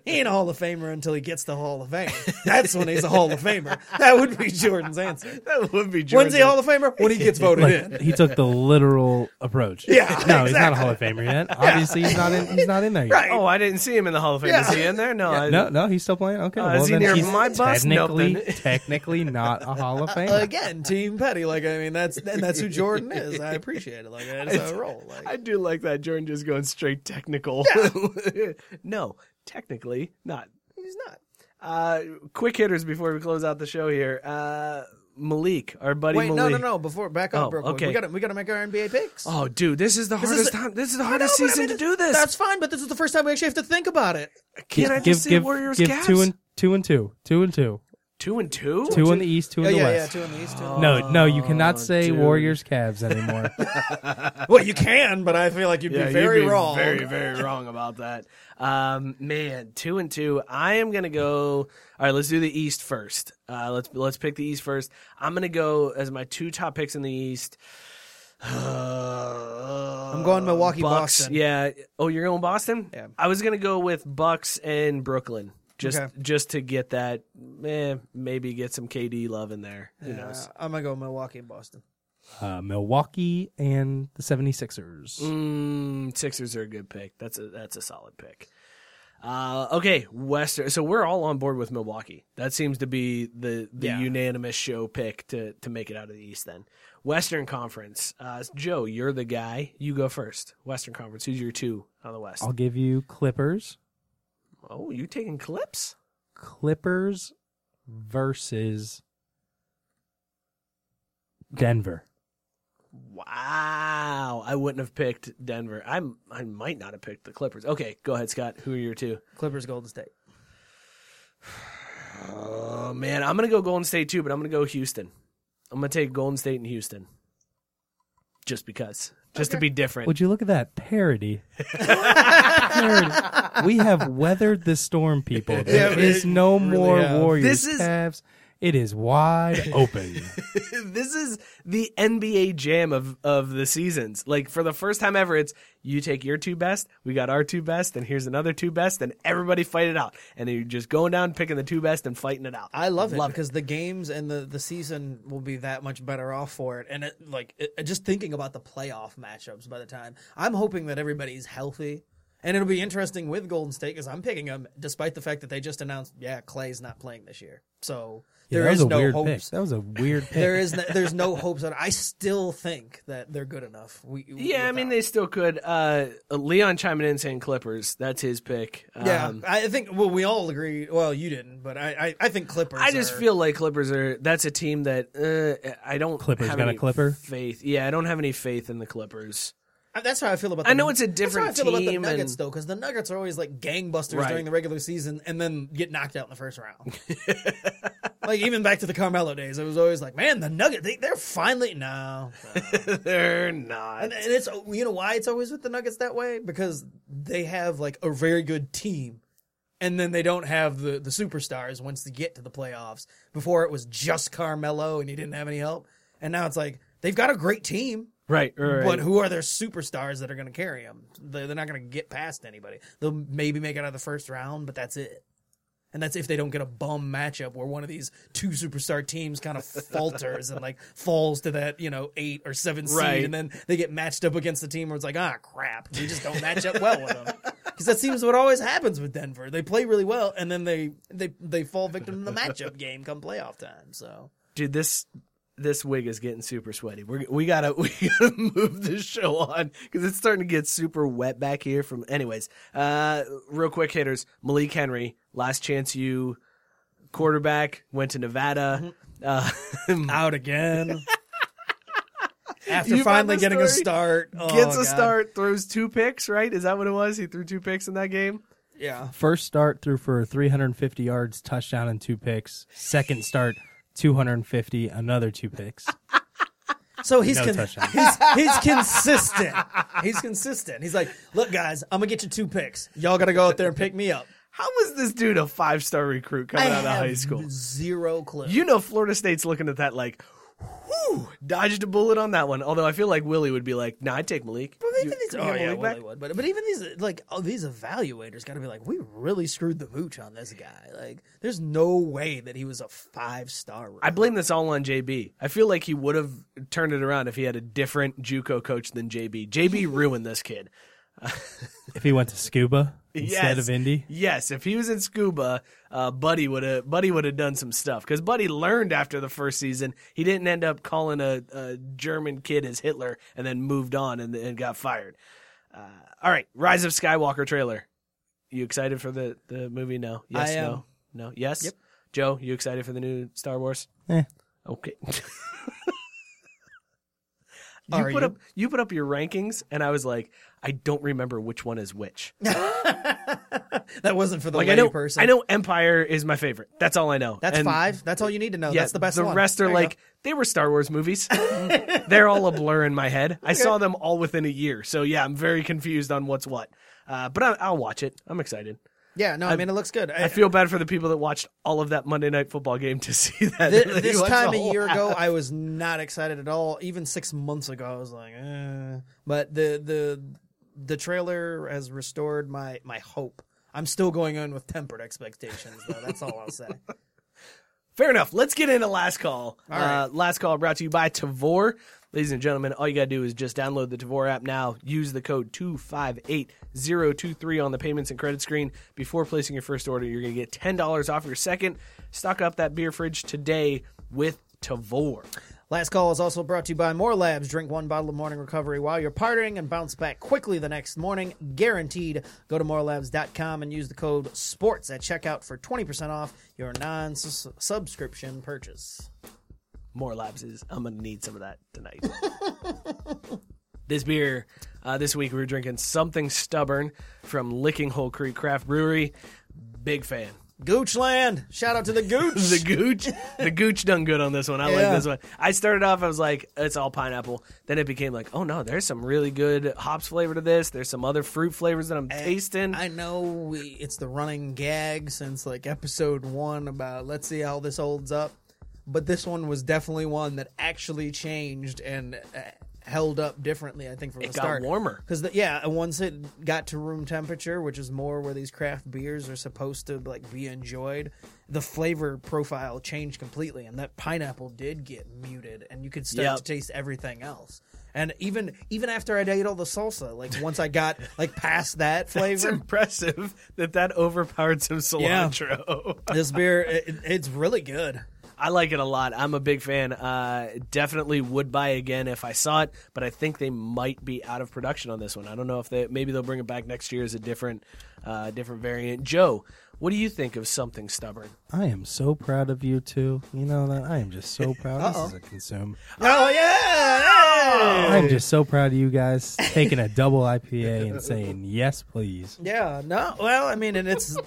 He ain't a Hall of Famer until he gets the Hall of Fame. That's when he's a Hall of Famer. That would be Jordan's answer. That would be Jordan's. When's he a Hall of Famer? When he gets voted like, in. He took the literal approach. Yeah, no, exactly. He's not a Hall of Famer yet. Yeah. Obviously, he's not in. He's not in there yet. Right. Oh, I didn't see him in the Hall of Fame. Yeah. Is he in there? No, yeah. I, no, no. He's still playing. Okay, uh, well, is he near my bus? Technically, nope. technically not a Hall of Famer. Again, Team Petty. Like I mean, that's and that's who Jordan is. I appreciate. appreciate it. Like it's a role. Like, I do like that Jordan just going straight technical. Yeah. No, technically not. He's not. Uh, quick hitters before we close out the show here. Uh, Malik, our buddy Wait, Malik. Wait, no, no, no. Before back up, oh, real quick. Okay. We got we got to make our N B A picks. Oh, dude, this is the this hardest is the, time. This is the hardest know, season I mean, to do this. That's fine, but this is the first time we actually have to think about it. Can yeah, I just give, see give, Warriors give Cavs? Two and two and two, two and two, two and two, two in the East, two in oh, the yeah, West. Yeah, yeah, two in the East. Two in the West. No, no, you cannot say dude. Warriors Cavs anymore. Well, you can, but I feel like you'd yeah, be very you'd be wrong, very very wrong about that. Um, man, two and two. I am gonna go. All right, let's do the East first. Uh, let's let's pick the East first. I'm gonna go as my two top picks in the East. Uh, I'm going Milwaukee, Bucks. Boston. Yeah. Oh, you're going Boston? Yeah. I was gonna go with Bucks and Brooklyn, just okay. just to get that. Eh, maybe get some K D love in there. Who yeah, knows? I'm gonna go Milwaukee and Boston. Uh, Milwaukee and the seventy-sixers. Mm, Sixers are a good pick. That's a that's a solid pick. Uh, okay, Western. So we're all on board with Milwaukee. That seems to be the, the yeah. unanimous show pick to, to make it out of the East then. Western Conference. Uh, Joe, you're the guy. You go first. Western Conference. Who's your two on the West? I'll give you Clippers. Oh, you taking Clips? Clippers versus Denver. Wow, I wouldn't have picked Denver. I'm I might not have picked the Clippers. Okay, go ahead, Scott. Who are your two? Clippers, Golden State. Oh man, I'm gonna go Golden State too, but I'm gonna go Houston. I'm gonna take Golden State and Houston, just because, just okay. to be different. Would you look at that parody? Parody. We have weathered the storm, people. There yeah, is no really more have. Warriors. This is. Cavs. It is wide open. This is the N B A jam of, of the seasons. Like, for the first time ever, it's you take your two best, we got our two best, and here's another two best, and everybody fight it out. And you're just going down, picking the two best, and fighting it out. I love, love it, because the games and the, the season will be that much better off for it. And, it, like, it, just thinking about the playoff matchups by the time. I'm hoping that everybody's healthy. And it'll be interesting with Golden State because I'm picking them, despite the fact that they just announced, yeah, Klay's not playing this year. So yeah, there is no hopes. Pick. That was a weird pick. There is no, there's no hopes that I still think that they're good enough. We, yeah, without. I mean they still could. Uh, Leon chiming in saying Clippers. That's his pick. Um, yeah, I think. Well, we all agree. Well, you didn't, but I, I, I think Clippers. I just are, feel like Clippers are. That's a team that uh, I don't. Clippers have got any a Clipper faith. Yeah, I don't have any faith in the Clippers. That's how I feel about. The, I know it's a different that's how I feel team about the Nuggets and, though, because the Nuggets are always like gangbusters right. during the regular season, and then get knocked out in the first round. Like even back to the Carmelo days, it was always like, man, the Nuggets they, they're finally no, no. They're not, and, and it's you know why it's always with the Nuggets that way because they have like a very good team, and then they don't have the the superstars once they get to the playoffs. Before it was just Carmelo, and he didn't have any help, and now it's like they've got a great team. Right, right, but who are their superstars that are going to carry them? They're, they're not going to get past anybody. They'll maybe make it out of the first round, but that's it. And that's if they don't get a bum matchup where one of these two superstar teams kind of falters and like falls to that you know eight or seven seed, right. and then they get matched up against the team where it's like ah crap, we just don't match up well with them. Because that seems what always happens with Denver. They play really well, and then they they they fall victim to the matchup game come playoff time. So, dude, this. This wig is getting super sweaty. We're, we gotta we gotta move this show on because it's starting to get super wet back here. From anyways, uh, real quick hitters: Malik Henry, last chance you, quarterback went to Nevada, mm-hmm. uh, out again. After you finally getting story? a start, oh, gets a God. start, throws two picks. Right? Is that what it was? He threw two picks in that game. Yeah. First start threw for three hundred fifty yards, touchdown, and two picks. Second start. two hundred fifty, another two picks. So he's, no con- he's he's consistent. He's consistent. He's like, look, guys, I'm going to get you two picks. Y'all got to go out there and pick me up. How was this dude a five-star recruit coming I out of high school? Zero clue. You know Florida State's looking at that like, whew, dodged a bullet on that one. Although I feel like Willie would be like, no, nah, I'd take Malik. But even you, these, oh, yeah, Willie would. But, but even these, like, oh, these evaluators got to be like, we really screwed the mooch on this guy. Like, there's no way that he was a five-star. I blame this all on J B. I feel like he would have turned it around if he had a different JUCO coach than J B. J B ruined this kid. If he went to scuba instead yes. of Indy? Yes, if he was in scuba, uh, Buddy would have Buddy would have done some stuff. Because Buddy learned after the first season. He didn't end up calling a, a German kid as Hitler and then moved on and, and got fired. Uh, all right, Rise of Skywalker trailer. You excited for the, the movie? No. Yes, I, um, no. No. Yes? Yep. Joe, you excited for the new Star Wars? Eh. Okay. You Are put you? up you put up your rankings, and I was like, I don't remember which one is which. That wasn't for the like, lady I know, person. I know Empire is my favorite. That's all I know. That's and five. That's all you need to know. Yeah, that's the best the one. The rest are there like, they were Star Wars movies. They're all a blur in my head. Okay. I saw them all within a year. So, yeah, I'm very confused on what's what. Uh, but I, I'll watch it. I'm excited. Yeah, no, I, I mean, it looks good. I, I feel bad for the people that watched all of that Monday Night Football game to see that. This, this time a year ago, I was not excited at all. Even six months ago, I was like, eh. But the the the trailer has restored my, my hope. I'm still going in with tempered expectations, though. That's all I'll say. Fair enough. Let's get into Last Call. All right. Uh, Last Call brought to you by Tavor. Ladies and gentlemen, all you got to do is just download the Tavor app now. Use the code two five eight zero two three on the payments and credit screen. Before placing your first order, you're going to get ten dollars off your second. Stock up that beer fridge today with Tavor. Last Call is also brought to you by More Labs. Drink one bottle of morning recovery while you're partying and bounce back quickly the next morning. Guaranteed. Go to more labs dot com and use the code SPORTS at checkout for twenty percent off your non-subscription purchase. More Labs is, I'm going to need some of that tonight. This beer, uh, this week we were drinking Something Stubborn from Licking Hole Creek Craft Brewery. Big fan. Goochland. Shout out to the Gooch. the Gooch. The Gooch done good on this one. I yeah. like this one. I started off, I was like, it's all pineapple. Then it became like, oh no, there's some really good hops flavor to this. There's some other fruit flavors that I'm and tasting. I know we, it's the running gag since like episode one about let's see how this holds up. But this one was definitely one that actually changed and uh, held up differently, I think, from it the start. It got warmer. Because, yeah, once it got to room temperature, which is more where these craft beers are supposed to like be enjoyed, the flavor profile changed completely, and that pineapple did get muted, and you could start yep. to taste everything else. And even even after I ate all the salsa, like once I got like past that flavor, it's impressive that that overpowered some cilantro. Yeah. This beer, it, it's really good. I like it a lot. I'm a big fan. Uh, definitely would buy again if I saw it, but I think they might be out of production on this one. I don't know if they maybe they'll bring it back next year as a different uh, different variant. Joe, what do you think of Something Stubborn? I am so proud of you two. You know that I am just so proud. Uh-oh. This is a consume. Oh yeah! Hey! I'm just so proud of you guys taking a double I P A and saying yes, please. Yeah. No. Well, I mean, and it's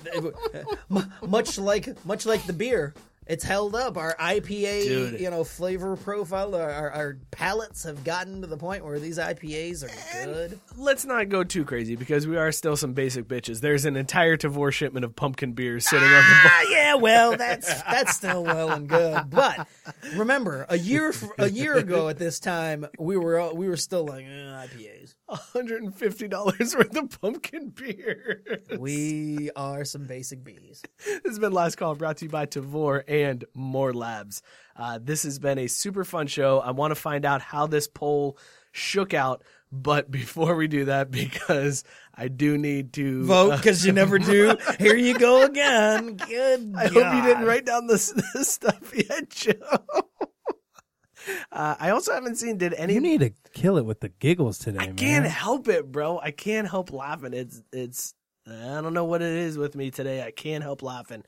much like much like the beer. It's held up. Our I P A, Dude. you know, flavor profile, our, our, our palates have gotten to the point where these I P As are and good. Let's not go too crazy because we are still some basic bitches. There's an entire Tavor shipment of pumpkin beers sitting ah, on the bar. Yeah, well, that's that's still well and good. But remember, a year a year ago at this time, we were all, we were still like eh, I P As. one hundred fifty dollars worth of pumpkin beer. We are some basic bees. This has been Last Call brought to you by Tavor and More Labs. Uh, this has been a super fun show. I want to find out how this poll shook out. But before we do that, because I do need to vote, because uh, you never do. Here you go again. Good I God. Hope you didn't write down this, this stuff yet, Joe. Uh, I also haven't seen. Did any? You need to kill it with the giggles today. I man. can't help it, bro. I can't help laughing. It's it's. I don't know what it is with me today. I can't help laughing.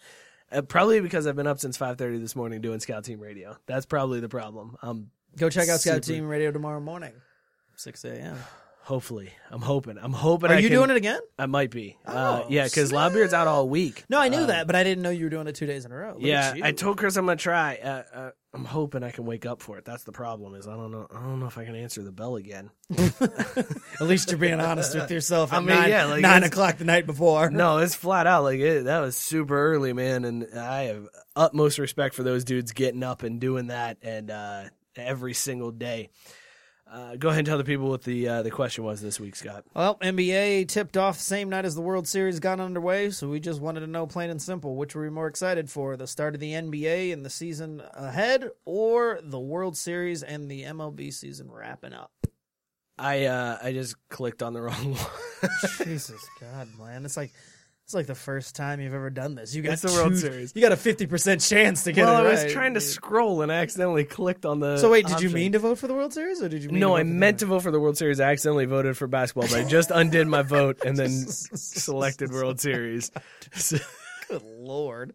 Uh, probably because I've been up since five thirty this morning doing Scout Team Radio. That's probably the problem. Um, go check out super... Scout Team Radio tomorrow morning, six a.m. Hopefully, I'm hoping. I'm hoping. Are I you can... doing it again? I might be. Oh, uh, yeah, because Loudbeard's out all week. No, I knew uh, that, but I didn't know you were doing it two days in a row. Look yeah, I told Chris I'm gonna try. Uh, uh, I'm hoping I can wake up for it. That's the problem. Is I don't know. I don't know if I can answer the bell again. At least you're being honest with yourself. At I mean, nine, yeah, like nine o'clock the night before. No, it's flat out like it, that was super early, man. And I have utmost respect for those dudes getting up and doing that, and uh, every single day. Uh, go ahead and tell the people what the uh, the question was this week, Scott. Well, N B A tipped off the same night as the World Series got underway, so we just wanted to know, plain and simple, which were we more excited for, the start of the N B A and the season ahead, or the World Series and the M L B season wrapping up? I uh, I just clicked on the wrong one. Jesus God, man. It's like it's like the first time you've ever done this. You got it's the two, World Series. You got a fifty percent chance to get well, it right. I was trying to scroll and I accidentally clicked on the So wait, did option. You mean to vote for the World Series or did you mean No, to vote I for meant to vote for the World Series. I accidentally voted for basketball, but I just undid my vote and then selected World Series. So, good Lord.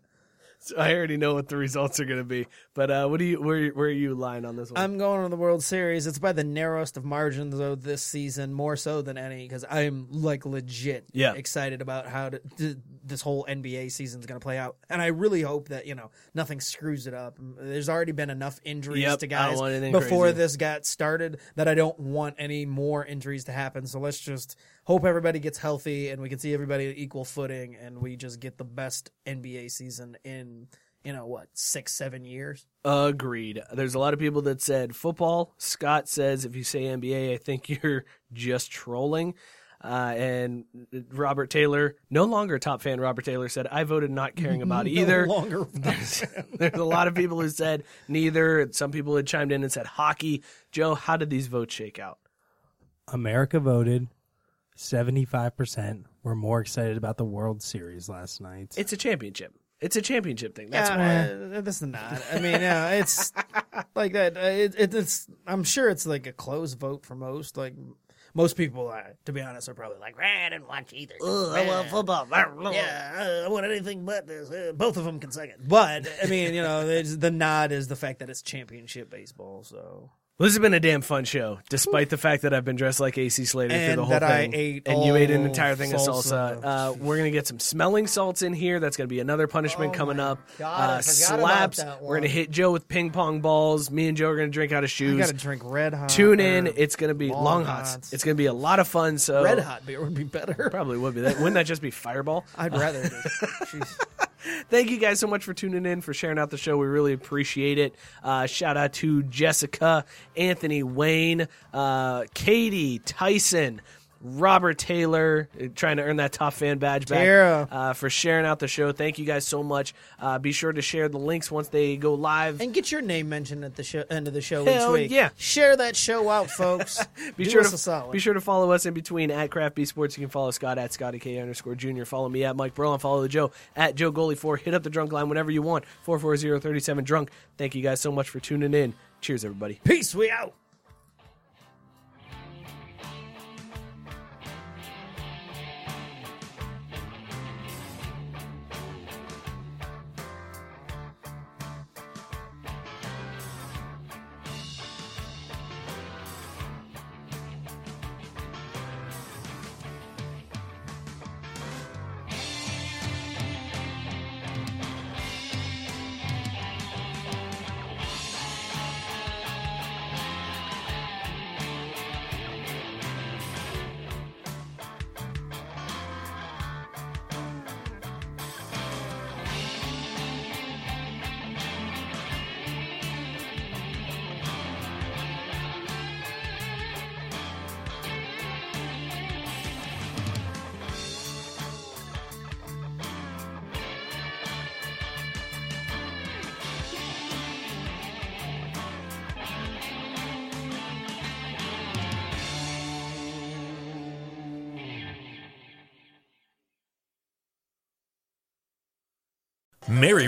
So I already know what the results are going to be, but uh, what do you? Where, where are you lying on this one? I'm going on the World Series. It's by the narrowest of margins, though, this season, more so than any, because I'm like legit yeah. excited about how to, th- this whole N B A season is going to play out, and I really hope that you know nothing screws it up. There's already been enough injuries yep, to guys before crazy. This got started that I don't want any more injuries to happen. So let's just hope everybody gets healthy and we can see everybody at equal footing and we just get the best N B A season in, you know, what, six, seven years? Agreed. There's a lot of people that said football. Scott says, if you say N B A, I think you're just trolling. Uh, and Robert Taylor, no longer top fan, Robert Taylor said, I voted not caring about no either. No longer there's, there's a lot of people who said neither. Some people had chimed in and said hockey. Joe, how did these votes shake out? America voted. seventy-five percent were more excited about the World Series last night. It's a championship. It's a championship thing. That's yeah, why. That's not. I mean, yeah, it's like that. It, it, it's. I'm sure it's like a close vote for most. Like most people, are, to be honest, are probably like, I didn't watch either. Ugh, I love football. Yeah, I want anything but this. Both of them can suck it. But I mean, you know, the nod is the fact that it's championship baseball. So. Well, this has been a damn fun show, despite the fact that I've been dressed like A C Slater and through the whole that thing. I ate and you ate an entire thing salsa. of salsa. Uh, we're going to get some smelling salts in here. That's going to be another punishment oh coming up. God, uh, slaps. We're going to hit Joe with ping pong balls. Me and Joe are going to drink out of shoes. We got to drink Red Hot. Tune in. It's going to be long, long hots. hots. It's going to be a lot of fun. So Red Hot beer would be better. Probably would be. That. Wouldn't that just be Fireball? I'd rather. Jeez. Thank you guys so much for tuning in, for sharing out the show. We really appreciate it. Uh, shout out to Jessica, Anthony Wayne, uh, Katie, Tyson, Robert Taylor, trying to earn that top fan badge back, yeah. uh, for sharing out the show. Thank you guys so much. Uh, be sure to share the links once they go live. And get your name mentioned at the show, end of the show Hell each week. Yeah. Share that show out, folks. be, sure to, be sure to follow us in between at Craft B Sports. You can follow Scott at Scotty K underscore Junior. Follow me at Mike Berlin. Follow Joe at Joe Goalie four. Hit up the drunk line whenever you want. four four zero, three seven, drunk. Thank you guys so much for tuning in. Cheers, everybody. Peace. We out. Mary